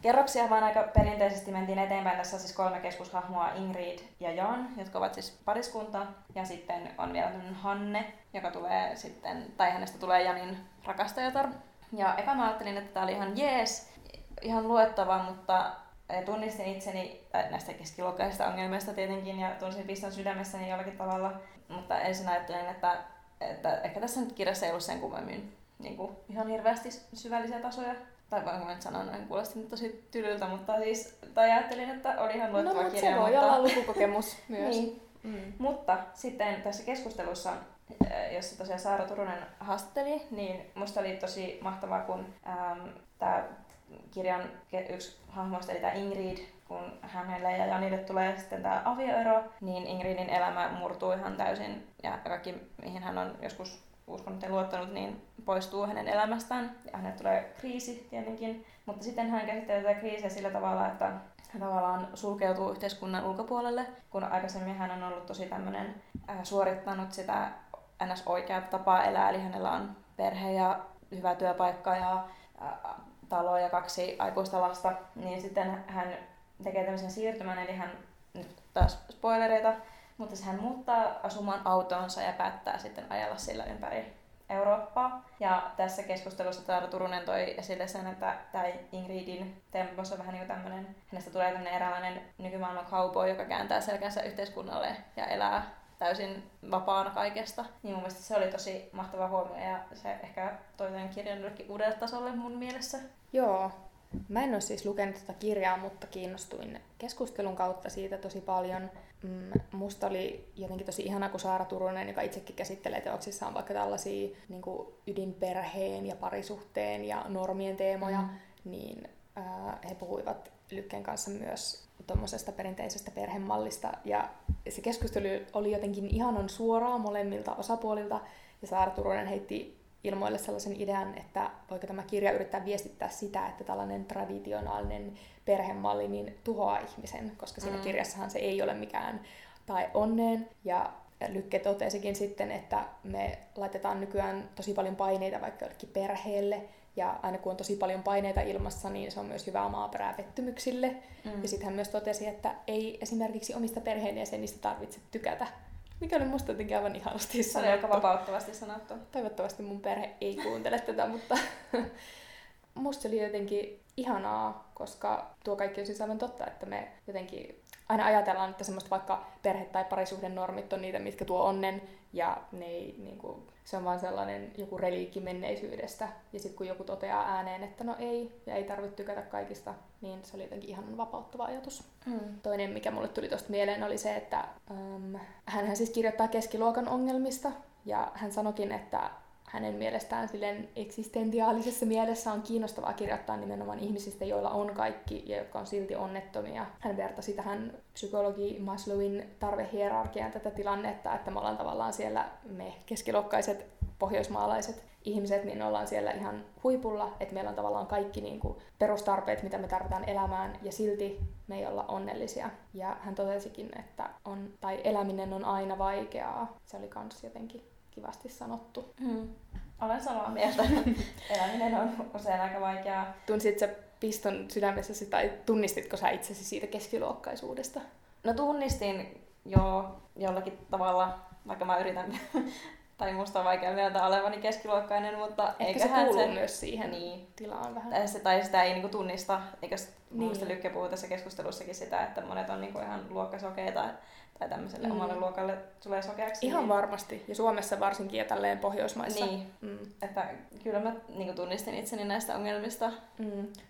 kerroksia, vaan aika perinteisesti mentiin eteenpäin. Tässä on siis 3 keskushahmoa, Ingrid ja Jan, jotka ovat siis pariskunta. Ja sitten on vielä tämmöinen Hanne, joka tulee sitten, tai hänestä tulee Janin rakastajatar. Ja eka mä ajattelin, että tää oli ihan jees, ihan luettava, mutta tunnistin itseni näistä keskiluokkaisista ongelmista tietenkin ja tunsin piston sydämessäni jollakin tavalla. Mutta ensin ajattelin, että ehkä tässä nyt kirjassa ei ollut sen kummemmin niin kuin ihan hirveästi syvällisiä tasoja. Tai voinko mä nyt sanoa, en kuulosti nyt tosi tylyltä, mutta siis ajattelin, että oli ihan luettava kirja. No, mutta se voi olla lukukokemus myös. Niin. Mutta sitten tässä keskustelussa, jossa tosiaan Saara Turunen haastatteli, niin musta oli tosi mahtavaa, kun tämä kirjan yksi hahmoista, eli tämä Ingrid, kun hänelle ja Janille tulee sitten tämä avioero, niin Ingridin elämä murtuu ihan täysin ja kaikki, mihin hän on joskus uskonut ja luottanut, niin poistuu hänen elämästään ja hänelle tulee kriisi tietenkin. Mutta sitten hän käsittelee tätä kriisiä sillä tavalla, että hän tavallaan sulkeutuu yhteiskunnan ulkopuolelle, kun aikaisemmin hän on ollut tosi tämmöinen suorittanut sitä ns-oikeaa tapaa elää, eli hänellä on perhe ja hyvä työpaikka ja talo ja 2 aikuista lasta, niin sitten hän tekee tämmöisen siirtymän, eli hän, nyt taas spoilereita, mutta hän muuttaa asumaan autoonsa ja päättää sitten ajella sillä ympäri Eurooppaa. Ja tässä keskustelussa Saara Turunen toi esille sen, että tämä Ingridin tempossa on vähän niin kuin tämmöinen, hänestä tulee tämmöinen eräänlainen nykymaailman cowboy, joka kääntää selkänsä yhteiskunnalle ja elää täysin vapaana kaikesta. Niin mun mielestä se oli tosi mahtava huomio ja se ehkä toi tämän kirjan uudelle tasolle mun mielessä. Joo. Mä en ole siis lukenut tätä kirjaa, mutta kiinnostuin keskustelun kautta siitä tosi paljon. Musta oli jotenkin tosi ihanaa, kun Saara Turunen, joka itsekin käsittelee teoksissaan vaikka tällaisia niin kuin ydinperheen ja parisuhteen ja normien teemoja, niin he puhuivat Lykken kanssa myös tuommoisesta perinteisestä perhemallista. Ja se keskustelu oli jotenkin ihanan suoraa molemmilta osapuolilta. Ja Saara Turunen heitti ilmoille sellaisen idean, että voiko tämä kirja yrittää viestittää sitä, että tällainen traditionaalinen perhemalli niin tuhoaa ihmisen, koska siinä kirjassahan se ei ole mikään tae onneen. Ja Lykke totesikin sitten, että me laitetaan nykyään tosi paljon paineita vaikka jollekin perheelle, ja aina kun on tosi paljon paineita ilmassa, niin se on myös hyvää maaperää pettymyksille. Ja sitten hän myös totesi, että ei esimerkiksi omista perheenjäsenistä tarvitse tykätä. Mikä oli musta jotenkin aivan ihanasti sanottu. Se on aika vapauttavasti sanottu. Toivottavasti mun perhe ei kuuntele tätä, mutta musta oli jotenkin ihanaa, koska tuo kaikki on siis aivan totta, että me jotenkin aina ajatellaan, että semmoista vaikka perhe- tai parisuhden normit on niitä, mitkä tuo onnen, ja ne ei, niin kuin, se on vaan sellainen joku reliikki menneisyydestä. Ja sitten kun joku toteaa ääneen, että no ei, ja ei tarvitse tykätä kaikista, niin se oli jotenkin ihan vapauttava ajatus. Toinen, mikä mulle tuli tuosta mieleen, oli se, että hänhän siis kirjoittaa keskiluokan ongelmista, ja hän sanoikin, että hänen mielestään silleen eksistentiaalisessa mielessä on kiinnostavaa kirjoittaa nimenomaan ihmisistä, joilla on kaikki ja jotka on silti onnettomia. Hän vertasi tähän psykologi Maslowin tarvehierarkiaan tätä tilannetta, että me ollaan tavallaan siellä me keskiluokkaiset pohjoismaalaiset ihmiset, niin ollaan siellä ihan huipulla, että meillä on tavallaan kaikki niin kuin perustarpeet, mitä me tarvitaan elämään, ja silti me ei olla onnellisia. Ja hän totesikin, että eläminen on aina vaikeaa. Se oli kans jotenkin kivasti sanottu. Olen samaa mieltä. Eläminen on usein aika vaikeaa. Tunsit sä piston sydämessäsi tai tunnistitko sä itsesi siitä keskiluokkaisuudesta? No tunnistin joo jollakin tavalla, vaikka mä yritän, tai musta on vaikea myöntää olevani keskiluokkainen, mutta ehkä se kuuluu myös siihen tilaan vähän. Tai sitä ei tunnista, eikä muista Lykke puhuu tässä keskustelussakin sitä, että monet on ihan luokkasokeita. Tai tämmöiselle omalle luokalle tulee sokeaksi. Ihan niin varmasti. Ja Suomessa varsinkin ja tälleen Pohjoismaissa. Niin. Että kyllä mä tunnistin itseni näistä ongelmista.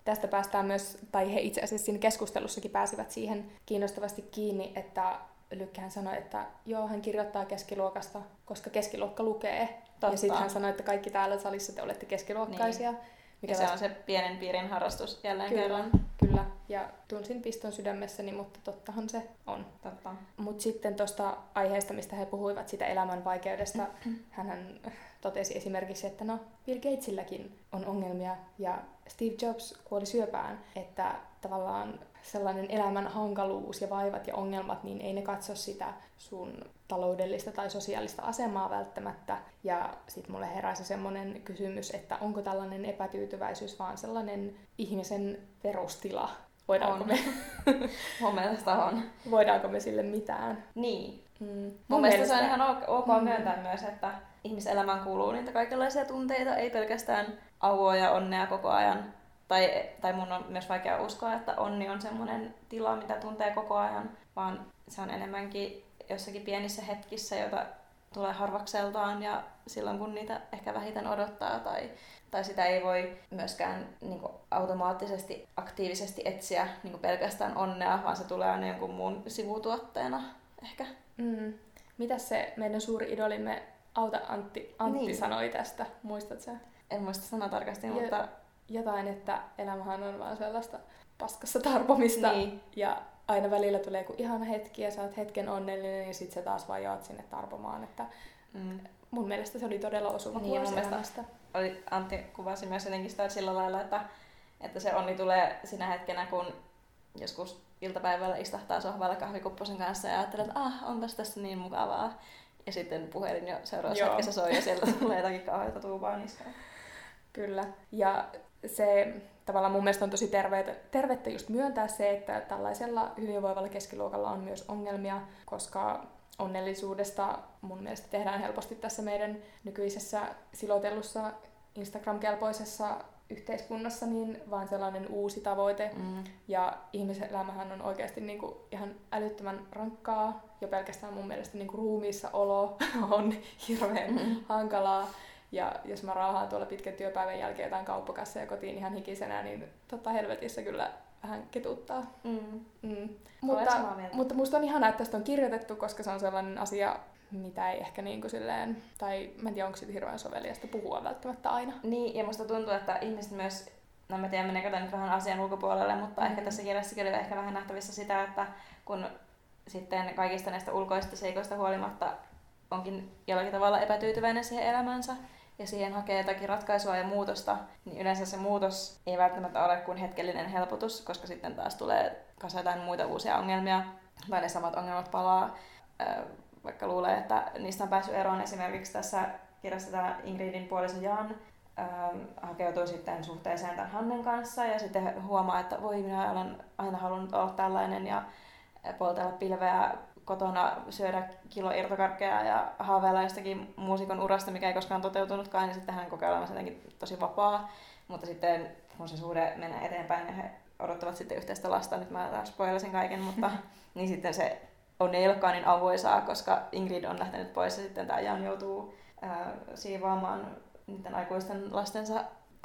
Tästä päästään myös, tai he itse asiassa siinä keskustelussakin pääsivät siihen kiinnostavasti kiinni, että Lykkähän sanoi, että joo, hän kirjoittaa keskiluokasta, koska keskiluokka lukee. Totta. Ja sitten hän sanoi, että kaikki täällä salissa te olette keskiluokkaisia. Niin. Mikä se on se pienen piirin harrastus jälleen kerran. Kyllä, ja tunsin piston sydämessäni, mutta tottahan se on. Totta. Mutta sitten tuosta aiheesta, mistä he puhuivat, sitä elämän vaikeudesta, hän totesi esimerkiksi, että no Bill Gatesilläkin on ongelmia ja Steve Jobs kuoli syöpään, että tavallaan sellainen elämän hankaluus ja vaivat ja ongelmat, niin ei ne katso sitä sun taloudellista tai sosiaalista asemaa välttämättä. Ja sit mulle heräsi semmoinen kysymys, että onko tällainen epätyytyväisyys vaan sellainen ihmisen perustila? Voidaanko me sille mitään? Niin. Mun mielestä se on ihan ok myöntää myös, että ihmiselämään kuuluu niitä kaikenlaisia tunteita, ei pelkästään auoa ja onnea koko ajan. Tai mun on myös vaikea uskoa, että onni on semmoinen tila, mitä tuntee koko ajan, vaan se on enemmänkin jossakin pienissä hetkissä, jota tulee harvakseltaan ja silloin kun niitä ehkä vähiten odottaa tai sitä ei voi myöskään automaattisesti, aktiivisesti etsiä pelkästään onnea, vaan se tulee aina jonkun muun sivutuotteena ehkä. Mitäs se meidän suuri idolimme Auta Antti sanoi tästä, muistatko sä? En muista sanaa tarkasti, mutta jotain, että elämähän on vaan sellaista paskassa tarpomista ja aina välillä tulee joku ihana hetki ja sä oot hetken onnellinen ja sit sä taas vaan jaat sinne tarpomaan. Että mun mielestä se oli todella osuva kuvaus elämästä. Antti kuvasi myös jotenkin sitä sillä lailla, että se onni tulee sinä hetkenä, kun joskus iltapäivällä istahtaa sohvalla kahvikupposen kanssa ja ajattelee, että onpas tässä niin mukavaa. Ja sitten puhelin jo seuraavassa hetkessä soi ja sieltä tulee jotakin kauheita tuubaa niskaan. Kyllä. Ja se tavallaan mun mielestä on tosi tervettä just myöntää se, että tällaisella hyvinvoivalla keskiluokalla on myös ongelmia, koska onnellisuudesta mun mielestä tehdään helposti tässä meidän nykyisessä silotellussa Instagram-kelpoisessa yhteiskunnassa niin vaan sellainen uusi tavoite. Ja ihmiselämähän on oikeasti niinku ihan älyttömän rankkaa. Jo pelkästään mun mielestä niinku ruumiissa olo on hirveän hankalaa. Ja jos mä raahaan tuolla pitkän työpäivän jälkeen jotain kauppakasseja kotiin ihan hikisenä, niin totta helvetissä kyllä vähän ketuttaa. Mutta musta on ihanaa, että tästä on kirjoitettu, koska se on sellainen asia, mitä ei ehkä niin kuin silleen, tai mä en tiedä, onko siitä hirveän soveliasta puhua välttämättä aina. Niin, ja musta tuntuu, että ihmiset myös No mä tiedän, meneekö tämä nyt vähän asian ulkopuolelle, mutta ehkä tässä kirjassakin oli ehkä vähän nähtävissä sitä, että kun sitten kaikista näistä ulkoisista seikoista huolimatta onkin jollakin tavalla epätyytyväinen siihen elämänsä ja siihen hakee jotakin ratkaisua ja muutosta, niin yleensä se muutos ei välttämättä ole kuin hetkellinen helpotus, koska sitten taas tulee kasataan muita uusia ongelmia tai ne samat ongelmat palaa, vaikka luulee, että niistä on päässyt eroon. Esimerkiksi tässä kirjassa tämä Ingridin puoliso Jan hakeutuu sitten suhteeseen tämän Hannen kanssa ja sitten huomaa, että voi, minä olen aina halunnut olla tällainen ja poltella pilveä kotona, syödä kilo irtokarkkeja ja haaveilla jostakin muusikon urasta, mikä ei koskaan toteutunutkaan, niin sitten hän kokee olevansa jotenkin tosi vapaa. Mutta sitten kun se suhde menee eteenpäin ja he odottavat sitten yhteistä lasta, nyt mä taas spoilasin kaiken, mutta niin sitten se on ei olekaan niin avoisaa, koska Ingrid on lähtenyt pois ja sitten tämä Jan joutuu siivaamaan niiden aikuisten lastensa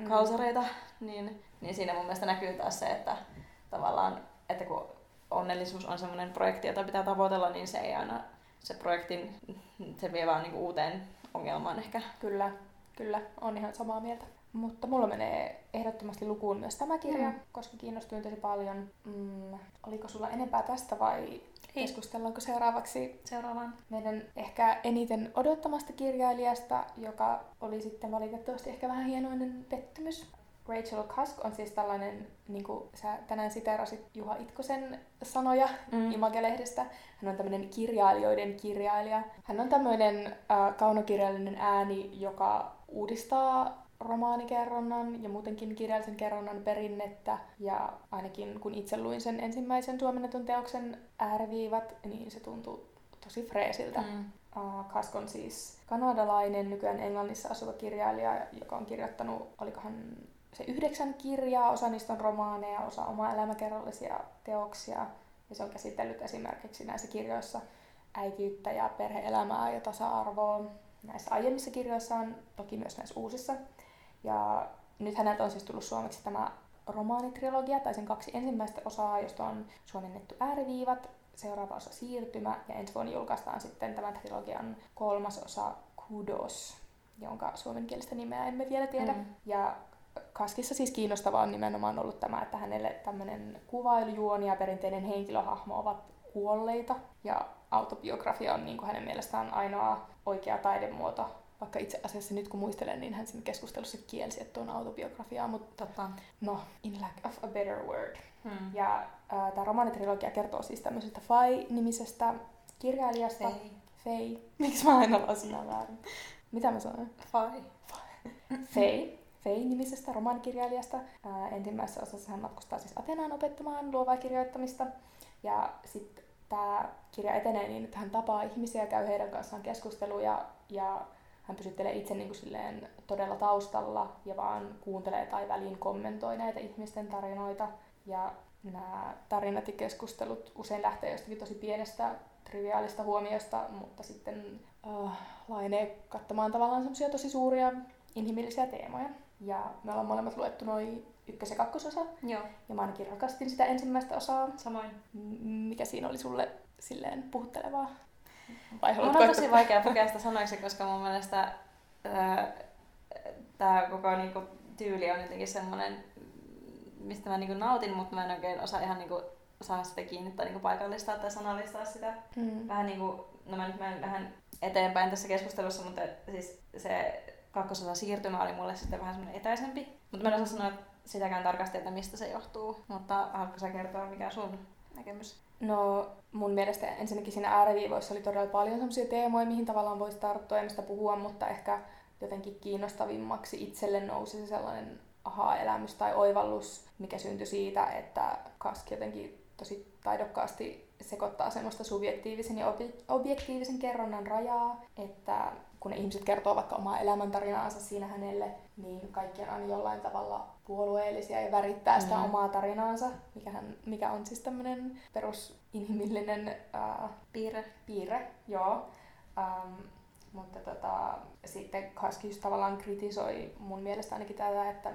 kalsareita, niin siinä mun mielestä näkyy taas se, että tavallaan, että kun onnellisuus on semmoinen projekti, jota pitää tavoitella, niin se ei aina se projektin, se vie vaan niinku uuteen ongelmaan ehkä. Kyllä, on ihan samaa mieltä. Mutta mulla menee ehdottomasti lukuun myös tämä kirja, koska kiinnostuin tosi paljon. Oliko sulla enempää tästä vai keskustellaanko seuraavaan meidän ehkä eniten odottamasta kirjailijasta, joka oli sitten valitettavasti ehkä vähän hienoinen pettymys. Rachel Cusk on siis tällainen, niin kuin sä tänään siteerasit Juha Itkosen sanoja Image-lehdestä. Hän on tämmöinen kirjailijoiden kirjailija. Hän on tämmöinen kaunokirjallinen ääni, joka uudistaa romaanikerronnan ja muutenkin kirjallisen kerronnan perinnettä. Ja ainakin kun itse luin sen ensimmäisen suomennetun teoksen Ääriviivat, niin se tuntui tosi freesiltä. Cusk on siis kanadalainen, nykyään Englannissa asuva kirjailija, joka on kirjoittanut, olikohan se 9 kirjaa, osa niistä on romaaneja, osa omaa elämäkerrallisia teoksia. Ja se on käsitellyt esimerkiksi näissä kirjoissa äitiyttä ja perhe-elämää ja tasa-arvoa. Näissä aiemmissa kirjoissa on, toki myös näissä uusissa. Ja nyt häneltä on siis tullut suomeksi tämä romaanitrilogia, tai sen 2 ensimmäistä osaa, josta on suomennettu Ääriviivat, seuraava osa Siirtymä, ja ensi vuonna julkaistaan sitten tämän trilogian 3. osa Kudos, jonka suomenkielistä nimeä emme vielä tiedä. Ja Cuskissa siis kiinnostavaa on nimenomaan ollut tämä, että hänelle tämmöinen kuvailujuoni ja perinteinen henkilöhahmo ovat kuolleita. Ja autobiografia on niin kuin hänen mielestään ainoa oikea taidemuoto. Vaikka itse asiassa nyt kun muistelen, niin hän siinä keskustelussa kielsi, että on autobiografiaa, mutta no, in lack of a better word. Ja tämä romaanitrilogia kertoo siis tämmöisestä Fay-nimisestä kirjailijasta. Fay. Miksi mä aina lausun väärin? Mitä mä sanoin? Fay. Fay-nimisestä romaanikirjailijasta. Ensimmäisessä osassa hän matkustaa siis Atenaan opettamaan luovaa kirjoittamista. Ja sitten tämä kirja etenee niin, että hän tapaa ihmisiä ja käy heidän kanssaan keskusteluja. Ja hän pysyttelee itse niin kuin silleen todella taustalla ja vaan kuuntelee tai väliin kommentoi näitä ihmisten tarinoita. Ja nämä tarinat ja keskustelut usein lähtee jostakin tosi pienestä triviaalista huomiosta, mutta sitten laajenee kattamaan tavallaan semmoisia tosi suuria inhimillisiä teemoja. Ja me ollaan molemmat luettu noin 1. ja 2. osa. Joo. Ja mä ainakin rakastin sitä ensimmäistä osaa. Samoin. Mikä siinä oli sulle silleen puhuttelevaa? Mun on tosi vaikea pukea sitä sanoiksi, koska mun mielestä tää koko niinku tyyli on jotenkin semmonen, mistä mä niinku nautin, mutta mä en oikein osaa ihan niinku saada sitä kiinni tai niinku paikallistaa tai sanallistaa sitä. Vähän niinku, no mä nyt menen vähän eteenpäin tässä keskustelussa, mutta siis se 2. osa Siirtymä oli mulle sitten vähän semmoinen etäisempi. Mutta mä en osaa sanoa sitäkään tarkasti, että mistä se johtuu, mutta haluatko sä kertoa, mikä on sun näkemys? No mun mielestä ensinnäkin siinä Ääriviivoissa oli todella paljon semmoisia teemoja, mihin tavallaan voisi tarttua ja mistä puhua, mutta ehkä jotenkin kiinnostavimmaksi itselle nousi se sellainen aha-elämys tai oivallus, mikä syntyi siitä, että Cusk jotenkin tosi taidokkaasti sekoittaa semmoista subjektiivisen ja objektiivisen kerronnan rajaa, että kun ne ihmiset kertoo vaikka omaa elämäntarinaansa siinä hänelle, niin kaikki on aina jollain tavalla puolueellisia ja värittää sitä omaa tarinaansa, mikä on siis tämmöinen perusinhimillinen piirre. Joo. Mutta sitten Cusk tavallaan kritisoi mun mielestä ainakin tätä, että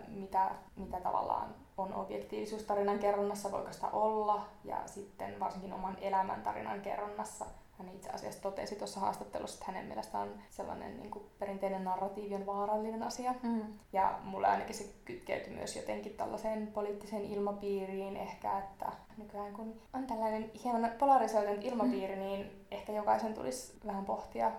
mitä tavallaan on objektiivisuus tarinan kerronnassa, voiko sitä olla, ja sitten varsinkin oman elämäntarinan kerronnassa. Hän itse asiassa totesi tuossa haastattelussa, että hänen mielestään on sellainen niin kuin perinteinen narratiivi on vaarallinen asia. Mm. Ja mulle ainakin se kytkeytyi myös jotenkin tällaiseen poliittiseen ilmapiiriin ehkä, että nykyään kun on tällainen hieman polarisoitunut ilmapiiri, niin ehkä jokaisen tulisi vähän pohtia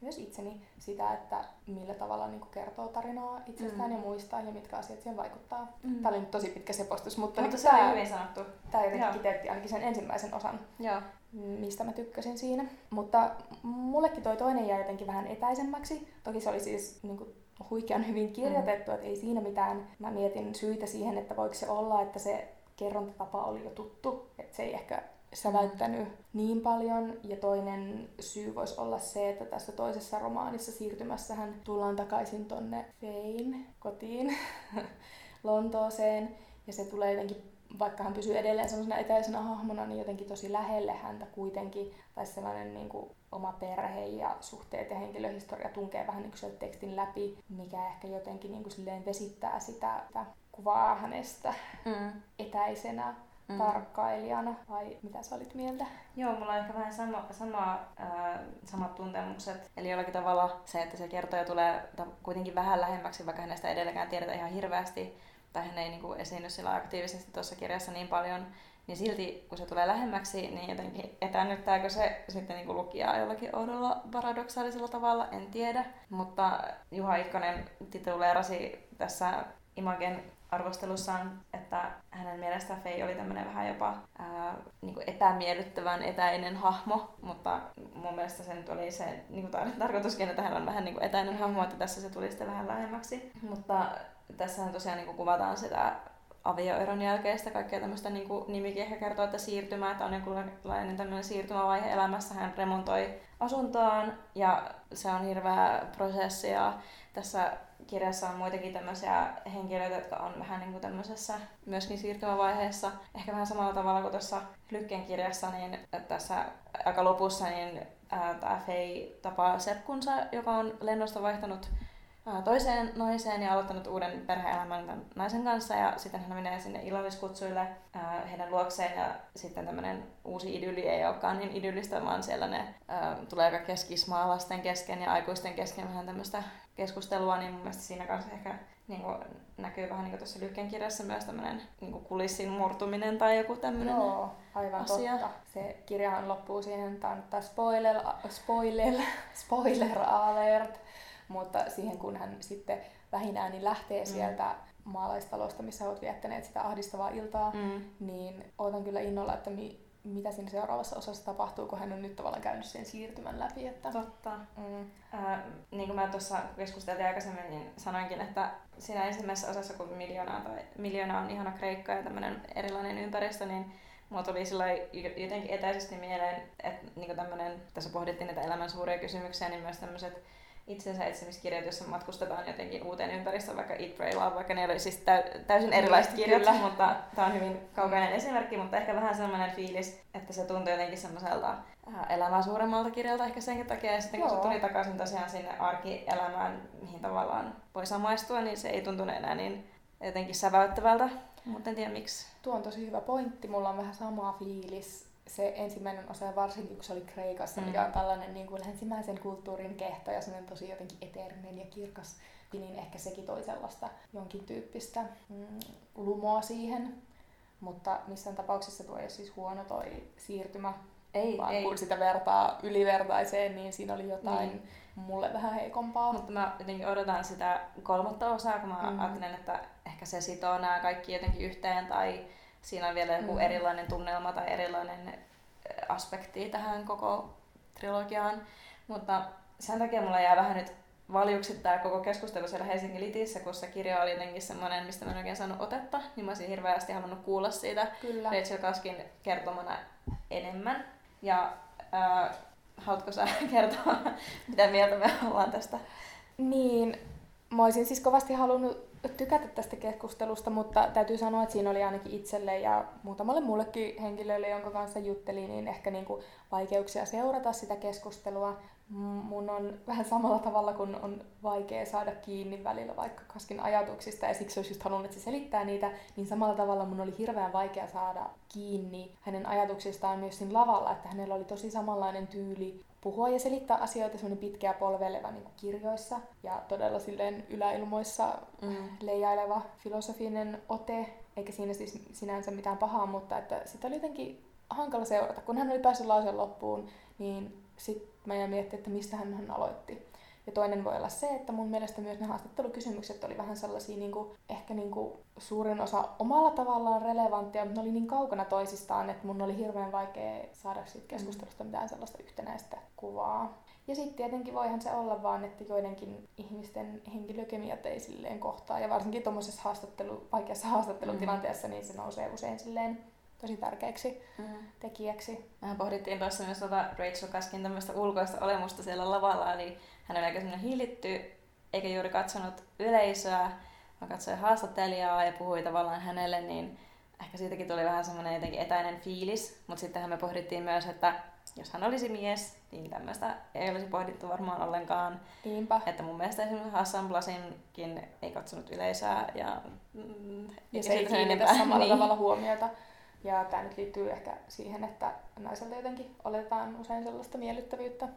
myös itseni sitä, että millä tavalla niin kuin kertoo tarinaa itsestään ja muistaa ja mitkä asiat siihen vaikuttaa. Mm. Tämä oli nyt tosi pitkä sepostus, mutta se oli hyvin sanottu. Tämä jotenkin kiteytti ainakin sen ensimmäisen osan. Joo. Mistä mä tykkäsin siinä. Mutta mullekin toi toinen jäi jotenkin vähän etäisemmäksi. Toki se oli siis niin kuin huikean hyvin kirjoitettu, että ei siinä mitään. Mä mietin syitä siihen, että voiko se olla, että se kerrontatapa oli jo tuttu. Että se ei ehkä säväyttänyt niin paljon. Ja toinen syy voisi olla se, että tässä toisessa romaanissa siirtymässähän tullaan takaisin tonne Fein kotiin Lontooseen. Ja se tulee jotenkin, vaikka hän pysyy edelleen semmoisena etäisenä hahmona, niin jotenkin tosi lähelle häntä kuitenkin. Tai sellainen niin kuin oma perhe ja suhteet ja henkilöhistoria tunkee vähän niin kuin tekstin läpi, mikä ehkä jotenkin niin kuin silleen vesittää sitä kuvaa hänestä etäisenä tarkkailijana. Vai mitä sä olit mieltä? Joo, mulla on ehkä vähän samat tuntemukset. Eli jollakin tavalla se, että se kertoja tulee kuitenkin vähän lähemmäksi, vaikka hänestä edelläkään tiedetä ihan hirveästi, tai hän ei niin kuin esiinny sillä aktiivisesti tuossa kirjassa niin paljon, niin silti kun se tulee lähemmäksi, niin jotenkin etännyttääkö se sitten niin kuin lukijaa jollakin oudolla paradoksaalisella tavalla, en tiedä. Mutta Juha Itkonen tituleerasi tässä Imagen arvostelussaan, että hänen mielestään Fei oli tämmöinen vähän jopa niin kuin epämiellyttävän etäinen hahmo, mutta mun mielestä se nyt oli se niin kuin tarkoituskin, että hän on vähän niin kuin etäinen hahmo, että tässä se tuli sitten vähän lähemmäksi. Mutta tässähän tosiaan niin kuin kuvataan sitä avioeron jälkeistä kaikkea tämmöistä, niin kuin nimikin ehkä kertoo, että siirtymää, että on jonkunlainen tämmöinen siirtymävaihe elämässä. Hän remontoi asuntoaan ja se on hirveä prosessi ja tässä kirjassa on muitakin tämmöisiä henkilöitä, jotka on vähän niin kuin tämmöisessä myöskin siirtymävaiheessa. Ehkä vähän samalla tavalla kuin tuossa Lykken kirjassa, niin tässä aika lopussa niin tämä Fei tapaa serkkunsa, joka on lennosta vaihtanut toiseen naiseen ja aloittanut uuden perhe-elämän naisen kanssa ja sitten hän menee sinne illalliskutsuille heidän luokseen ja sitten tämmöinen uusi idylli ei olekaan niin idyllistä, vaan siellä ne tulee kaikkea skismaa lasten kesken ja aikuisten kesken vähän tämmöistä keskustelua, niin mun mielestä siinä kanssa ehkä niin kuin näkyy vähän niin kuin tuossa Lykken kirjassa myös tämmöinen niin kuin kulissin murtuminen tai joku tämmöinen asia. Joo, aivan totta. Se kirjahan loppuu siihen, että on spoiler alert. Mutta siihen, kun hän sitten vähinään niin lähtee sieltä maalaistalosta, missä olet viettäneet sitä ahdistavaa iltaa, niin odotan kyllä innolla, että mitä siinä seuraavassa osassa tapahtuu, kun hän on nyt tavallaan käynyt sen siirtymän läpi. Että totta. Niin kuin mä tuossa keskusteltiin aikaisemmin, niin sanoinkin, että siinä ensimmäisessä osassa, kun miljoona on ihana Kreikka ja tämmöinen erilainen ympäristö, niin mulla tuli jotenkin etäisesti mieleen, että niin tämmönen, tässä pohdittiin näitä elämän suuria kysymyksiä, niin myös tämmöiset itsensä etsimiskirjat, jossa matkustetaan jotenkin uuteen ympäristöön, vaikka Eat, Pray, Love, vaikka ne oli siis täysin erilaiset kirjat, mutta tämä on hyvin kaukainen esimerkki, mutta ehkä vähän sellainen fiilis, että se tuntui jotenkin semmoiselta elämää suuremmalta kirjalta ehkä senkin takia, ja sitten kun se tuli takaisin tosiaan sinne arkielämään, mihin tavallaan voi samaistua, niin se ei tuntunut enää niin jotenkin säväyttävältä, mutta en tiedä miksi. Tuo on tosi hyvä pointti, mulla on vähän sama fiilis. Se ensimmäinen osa, varsinkin kun se oli Kreikassa, mikä on tällainen niin kuin länsimäisen kulttuurin kehto ja semmoinen tosi jotenkin eteerinen ja kirkas, niin ehkä sekin toi sellaista jonkin tyyppistä lumoa siihen. Mutta missään tapauksessa tuo ei ole siis huono toi siirtymä, vaan kun sitä vertaa ylivertaiseen, niin siinä oli jotain mulle vähän heikompaa. Mutta mä jotenkin odotan sitä kolmatta osaa, kun mä ajattelen, että ehkä se sitoo nämä kaikki jotenkin yhteen tai siinä on vielä joku erilainen tunnelma tai erilainen aspekti tähän koko trilogiaan, mutta sen takia mulla jää vähän nyt valjuksi tämä koko keskustelu siellä Helsingin Litissä, kun se kirja oli jotenkin semmoinen, mistä mä en oikein saanut otetta, niin mä olisin hirveästi halunnut kuulla siitä Rachel Cuskin kertomana enemmän. Ja haluatko sä kertoa, mitä mieltä me ollaan tästä? Niin, mä olisin siis kovasti halunnut tykätä tästä keskustelusta, mutta täytyy sanoa, että siinä oli ainakin itselle ja muutamalle muullekin henkilölle, jonka kanssa juttelin, niin ehkä niinku vaikeuksia seurata sitä keskustelua. Mun on vähän samalla tavalla, kun on vaikea saada kiinni välillä vaikka Kaskin ajatuksista ja siksi olisi just halunnut, että se selittää niitä, niin samalla tavalla mun oli hirveän vaikea saada kiinni hänen ajatuksistaan myös siinä lavalla, että hänellä oli tosi samanlainen tyyli puhua ja selittää asioita, semmoinen pitkä ja polveleva niin kuin kirjoissa ja todella silleen yläilmoissa leijaileva filosofinen ote, eikä siinä siis sinänsä mitään pahaa, mutta että sitä oli jotenkin hankala seurata. Kun hän oli päässyt lauseen loppuun, niin sitten mä jäin miettimään, että mistä hän aloitti. Ja toinen voi olla se, että mun mielestä myös ne haastattelukysymykset oli vähän sellaisia, ehkä suurin osa omalla tavallaan relevanttia, mutta ne oli niin kaukana toisistaan, että mun oli hirveän vaikea saada siitä keskustelusta mitään sellaista yhtenäistä kuvaa. Ja sitten tietenkin voihan se olla vaan, että joidenkin ihmisten henkilökemiat ei silleen kohtaa. Ja varsinkin tuommoisessa vaikeassa haastattelutilanteessa, niin se nousee usein silleen tosi tärkeäksi tekijäksi. Mehän pohdittiin tuossa myös Rachel Cuskin tämmöistä ulkoista olemusta siellä lavalla, eli hän oli aika semmoinen hillitty, eikä juuri katsonut yleisöä, vaan katsoi haastattelijaa ja puhui tavallaan hänelle, niin ehkä siitäkin tuli vähän semmoinen jotenkin etäinen fiilis, mutta sittenhän me pohdittiin myös, että jos hän olisi mies, niin tämmöistä ei olisi pohdittu varmaan ollenkaan. Niinpä. Että mun mielestä esimerkiksi Hassan Blasimkin ei katsonut yleisöä ja se ei kiinnitä samalla tavalla huomiota. Ja tämä nyt liittyy ehkä siihen, että naiselta jotenkin oletetaan usein sellaista miellyttävyyttä.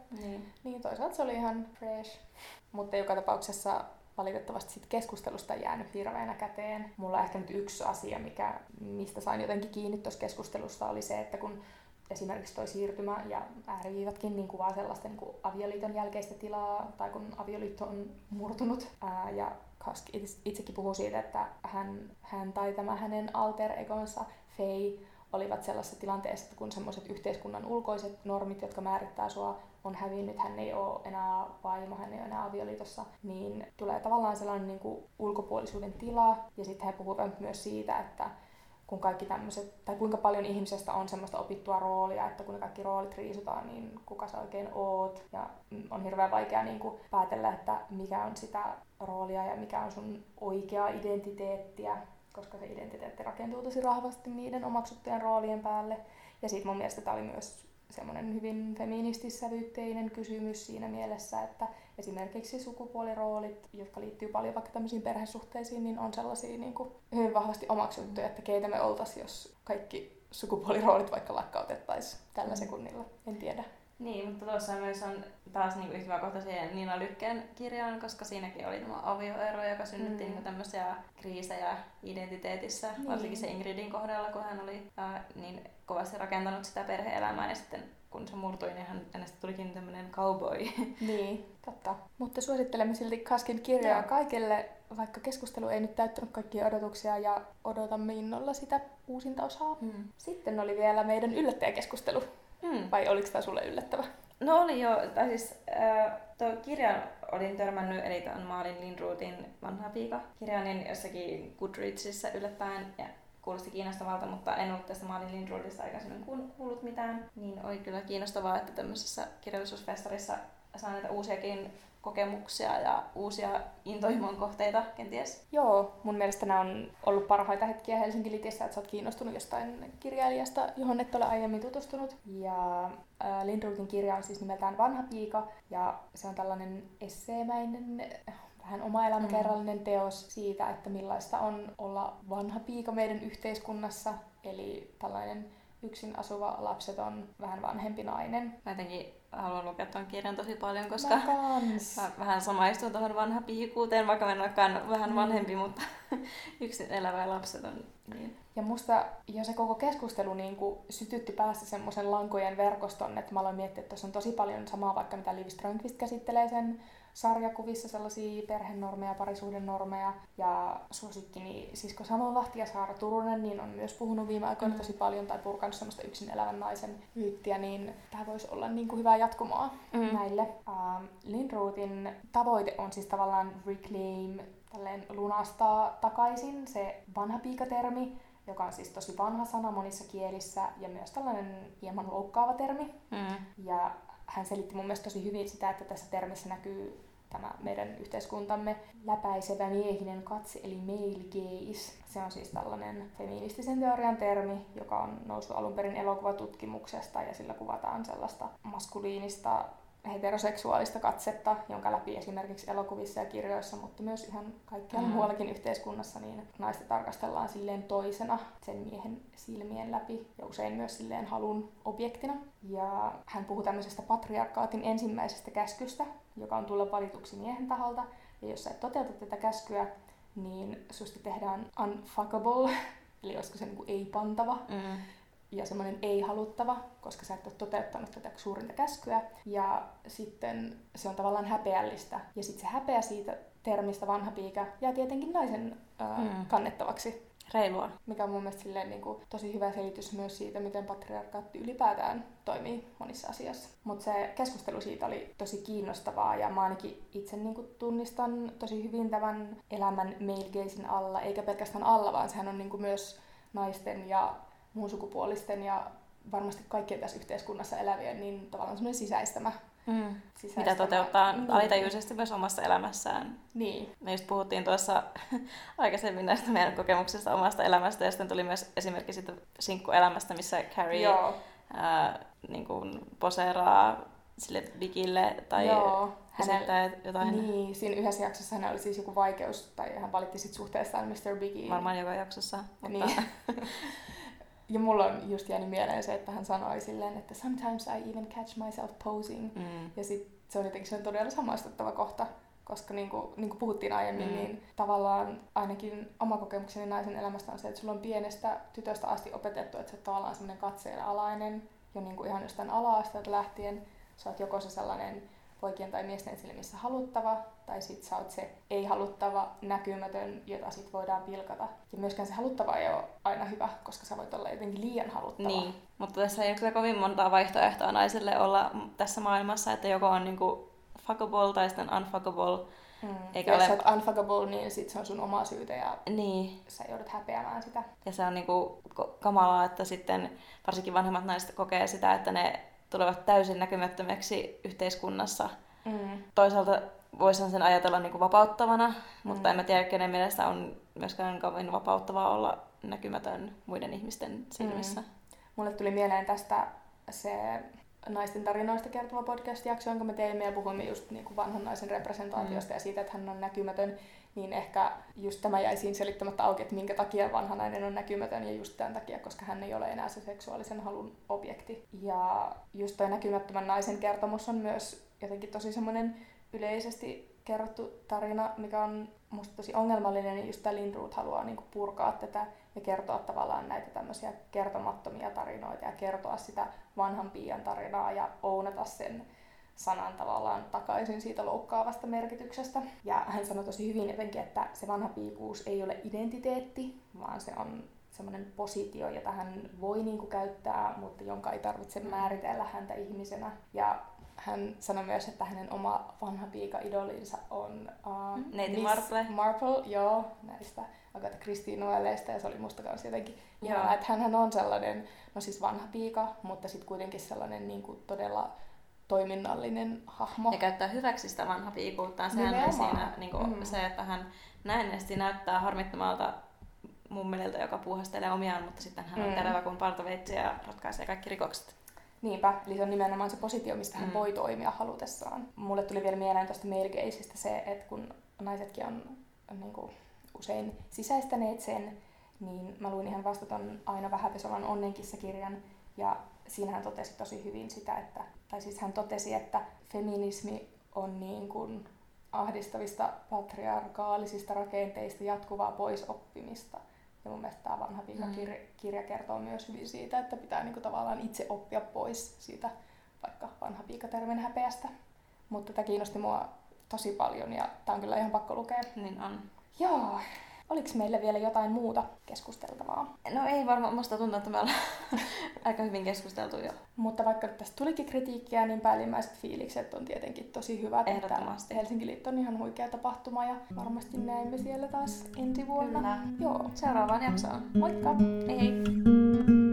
Niin toisaalta se oli ihan fresh. Mutta joka tapauksessa valitettavasti sit keskustelusta ei jäänyt hirveänä käteen. Mulla ehkä nyt yksi asia, mistä sain jotenkin kiinni tuossa keskustelussa, oli se, että kun esimerkiksi toi siirtymä ja ääriviivatkin niin kuvaa sellaista niin kuin avioliiton jälkeistä tilaa, tai kun avioliitto on murtunut. Ja Cusk itsekin puhuu siitä, että hän tai tämä hänen alter egonsa Faye olivat sellaisessa tilanteessa, että kun semmoiset yhteiskunnan ulkoiset normit, jotka määrittää sua, on hävinnyt, hän ei ole enää vaimo, hän ei ole enää avioliitossa, niin tulee tavallaan sellainen niin kuin ulkopuolisuuden tila. Ja sitten he puhuvat myös siitä, että kun kaikki tämmöiset, tai kuinka paljon ihmisestä on semmoista opittua roolia, että kun ne kaikki roolit riisutaan, niin kuka sä oikein oot. Ja on hirveän vaikea niin kuin päätellä, että mikä on sitä roolia ja mikä on sun oikeaa identiteettiä, koska se identiteetti rakentuu tosi rahvasti niiden omaksuttujen roolien päälle. Ja sitten mun mielestä tämä oli myös semmoinen hyvin feministissävyytteinen kysymys siinä mielessä, että esimerkiksi sukupuoliroolit, jotka liittyy paljon vaikka tämmöisiin perhesuhteisiin, niin on sellaisia niin kuin hyvin vahvasti omaksuttuja, että keitä me oltaisiin, jos kaikki sukupuoliroolit vaikka lakkautettaisiin tällä sekunnilla. En tiedä. Niin, mutta tuossa myös on taas niinku hyvä kohta siihen Nina Lykken kirjaan, koska siinäkin oli tämä avioero, joka synnytti niinku tämmöisiä kriisejä identiteetissä, varsinkin se Ingridin kohdalla, kun hän oli niin kovasti rakentanut sitä perhe-elämää ja sitten kun se murtui, niin hänestä tulikin tämmöinen cowboy. Niin, totta. Mutta suosittelemme silti Cuskin kirjaa kaikille, vaikka keskustelu ei nyt täyttänyt kaikkia odotuksia ja odotamme innolla sitä uusinta osaa. Sitten oli vielä meidän yllättäjäkeskustelu. Vai oliko tämä sulle yllättävä? No oli joo. Tai siis tuo kirjan olin törmännyt, eli tuon Malin Lindrothin Vanha piika -kirjan, niin jossakin Goodreadsissa yllättäen ja kuulosti kiinnostavalta, mutta en ollut tästä Malin Lindrothista aikaisemmin kuullut mitään. Niin oli kyllä kiinnostavaa, että tämmöisessä kirjallisuusfestarissa saa näitä uusiakin kokemuksia ja uusia intohimon kohteita kenties. Joo, mun mielestä nämä on ollut parhaita hetkiä Helsinki Litissä, että sä oot kiinnostunut jostain kirjailijasta, johon et ole aiemmin tutustunut. Ja Lindrothin kirja on siis nimeltään Vanha piika, ja se on tällainen esseemäinen, vähän omaelämäkerrallinen teos siitä, että millaista on olla vanha piika meidän yhteiskunnassa, eli tällainen yksin asuva, lapseton, vähän vanhempi nainen. Mä jotenkin haluan lukea tuon kirjan tosi paljon, koska mä vähän samaistun tuohon vanha piikuuteen, vaikka mä en olekaan vähän vanhempi, mutta yksin elävä ja lapseton. Niin. Ja musta jo se koko keskustelu niin kuin sytytti päässä semmoisen lankojen verkoston, että mä aloin miettiä, että tuossa on tosi paljon samaa, vaikka mitä Liv Strömkvist käsittelee sen sarjakuvissa, sellaisia perhenormeja, parisuhdenormeja, ja suosikkini Sisko Samo Lahti ja Saara Turunen niin on myös puhunut viime aikoina tosi paljon tai purkanut semmoista yksin elävän naisen myyttiä, niin tämä voisi olla niin kuin hyvää jatkumoa näille. Lindrothin tavoite on siis tavallaan reclaim, tälleen lunastaa takaisin se vanha piikatermi, joka on siis tosi vanha sana monissa kielissä ja myös tällainen hieman loukkaava termi. Ja hän selitti mun mielestä tosi hyvin sitä, että tässä termissä näkyy tämä meidän yhteiskuntamme läpäisevä miehinen katse, eli male gaze. Se on siis tällainen feministisen teorian termi, joka on noussut alun perin elokuvatutkimuksesta ja sillä kuvataan sellaista maskuliinista heteroseksuaalista katsetta, jonka läpi esimerkiksi elokuvissa ja kirjoissa, mutta myös ihan kaikkialla muuallakin yhteiskunnassa, niin naista tarkastellaan silleen toisena sen miehen silmien läpi ja usein myös silleen halun objektina. Ja hän puhuu tämmöisestä patriarkaatin ensimmäisestä käskystä, joka on tulla valituksi miehen taholta. Ja jos sä et toteuta tätä käskyä, niin susta tehdään unfuckable, eli olisiko se niinku ei-pantava. Mm. Ja semmoinen ei-haluttava, koska sä et ole toteuttanut tätä suurinta käskyä. Ja sitten se on tavallaan häpeällistä. Ja sitten se häpeä siitä termistä vanha piika jää tietenkin naisen kannettavaksi. Reilua. Mikä on mun mielestä silleen, niin kuin, tosi hyvä selitys myös siitä, miten patriarkaatti ylipäätään toimii monissa asioissa. Mutta se keskustelu siitä oli tosi kiinnostavaa ja mä ainakin itse niin kuin, tunnistan tosi hyvin tämän elämän male gazin alla. Eikä pelkästään alla, vaan sehän on niin kuin, myös naisten ja muun sukupuolisten ja varmasti kaikkien tässä yhteiskunnassa elävien, niin tavallaan semmoinen sisäistämä. Mitä toteuttaa alitajuisesti myös omassa elämässään. Niin. Me just puhuttiin tuossa aikaisemmin näistä meidän kokemuksista omasta elämästä, ja sitten tuli myös esimerkki siitä sinkkuelämästä, missä Carrie niin kuin poseeraa sille Bigille tai esittää jotain. Niin, siinä yhdessä jaksossa hänellä oli siis joku vaikeus, tai hän valitti sit suhteestaan Mr. Bigiin. Varmaan joka jaksossa. Mutta... Niin. Ja mulla on just jäänyt mieleen se, että hän sanoi silleen, että sometimes I even catch myself posing. Mm. Ja sit se on jotenkin todella samaistuttava kohta, koska niin kuin puhuttiin aiemmin, niin tavallaan ainakin oma kokemukseni naisen elämästä on se, että sulla on pienestä tytöstä asti opetettu, että sä oot tavallaan semmoinen katseella alainen jo niin kuin ihan jostain ala-asteelta lähtien. Sä oot joko se sellainen poikien tai miesten silmissä haluttava, tai sit sä oot se ei-haluttava, näkymätön, jota sit voidaan pilkata. Ja myöskään se haluttava ei ole aina hyvä, koska sä voit olla jotenkin liian haluttava. Niin, mutta tässä ei ole kovin montaa vaihtoehtoa naisille olla tässä maailmassa, että joko on niinku fuckable tai sitten unfuckable. Eikä jos sä oot unfuckable, niin sit se on sun omaa syytä ja sä joudut häpeämään sitä. Ja se on niinku kamalaa, että sitten varsinkin vanhemmat naiset kokee sitä, että ne tulevat täysin näkymättömäksi yhteiskunnassa. Toisaalta voisin sen ajatella niin kuin vapauttavana, mutta en mä tiedä, kenen mielestä on myöskään kauhean vapauttavaa olla näkymätön muiden ihmisten silmissä. Mulle tuli mieleen tästä se naisten tarinoista kertova podcast-jakso, jonka me teimme ja puhuimme just niin kuin vanhan naisen representaatiosta ja siitä, että hän on näkymätön. Niin ehkä just tämä jäi siinä selittämättä auki, että minkä takia vanha nainen on näkymätön ja just tämän takia, koska hän ei ole enää se seksuaalisen halun objekti. Ja just toi näkymättömän naisen kertomus on myös jotenkin tosi semmoinen yleisesti kerrottu tarina, mikä on musta tosi ongelmallinen, niin just tämä Lindroth haluaa niinku purkaa tätä ja kertoa tavallaan näitä tämmöisiä kertomattomia tarinoita ja kertoa sitä vanhan piian tarinaa ja ounata sen sanan tavallaan takaisin siitä loukkaavasta merkityksestä. Ja hän sanoi tosi hyvin jotenkin, että se vanha piikuus ei ole identiteetti, vaan se on semmoinen positio, jota hän voi niinku käyttää, mutta jonka ei tarvitse määritellä häntä ihmisenä. Ja hän sanoi myös, että hänen oma vanha piika-idolinsa on Neiti Marple, joo, näistä Christine Wellesistä, ja se oli musta kanssa jotenkin ihanaa, että hänhän on sellainen, no siis vanha piika, mutta sitten kuitenkin sellainen niinku todella toiminnallinen hahmo. Ja käyttää hyväksi sitä vanhaa piikuuttaan. Sehän on siinä, niin kuin, se, että hän näennäisesti näyttää harmittomalta mummelilta, joka puuhastelee omiaan, mutta sitten hän on terävä kuin partaveitsi ja ratkaisee kaikki rikokset. Niinpä, eli se on nimenomaan se positio, mistä hän voi toimia halutessaan. Mulle tuli vielä mieleen tuosta male gazeista se, että kun naisetkin on niin kuin, usein sisäistäneet sen, niin mä luin ihan vasta ton Aino Vähäpesolan Onnenkissa-kirjan, ja siinä hän totesi tosi hyvin sitä, että, tai siis hän totesi, että feminismi on niin kuin ahdistavista patriarkaalisista rakenteista jatkuvaa poisoppimista. Ja mun mielestä tämä vanha piika-kirja kertoo myös hyvin siitä, että pitää niin kuin tavallaan itse oppia pois siitä vaikka vanha piika-termin häpeästä. Mutta tämä kiinnosti mua tosi paljon ja tämä on kyllä ihan pakko lukea. Niin on. Joo. Oliko meillä vielä jotain muuta keskusteltavaa? No ei varmaan, musta tuntuu, että me ollaan aika hyvin keskusteltu jo. Mutta vaikka tästä tulikin kritiikkiä, niin päällimmäiset fiilikset on tietenkin tosi hyvät. Ehdottomasti. Helsinki Lit on ihan huikea tapahtuma ja varmasti näemme siellä taas ensi vuonna. Kyllä. Joo. Seuraavaan jaksoon. Moikka! Hei hei!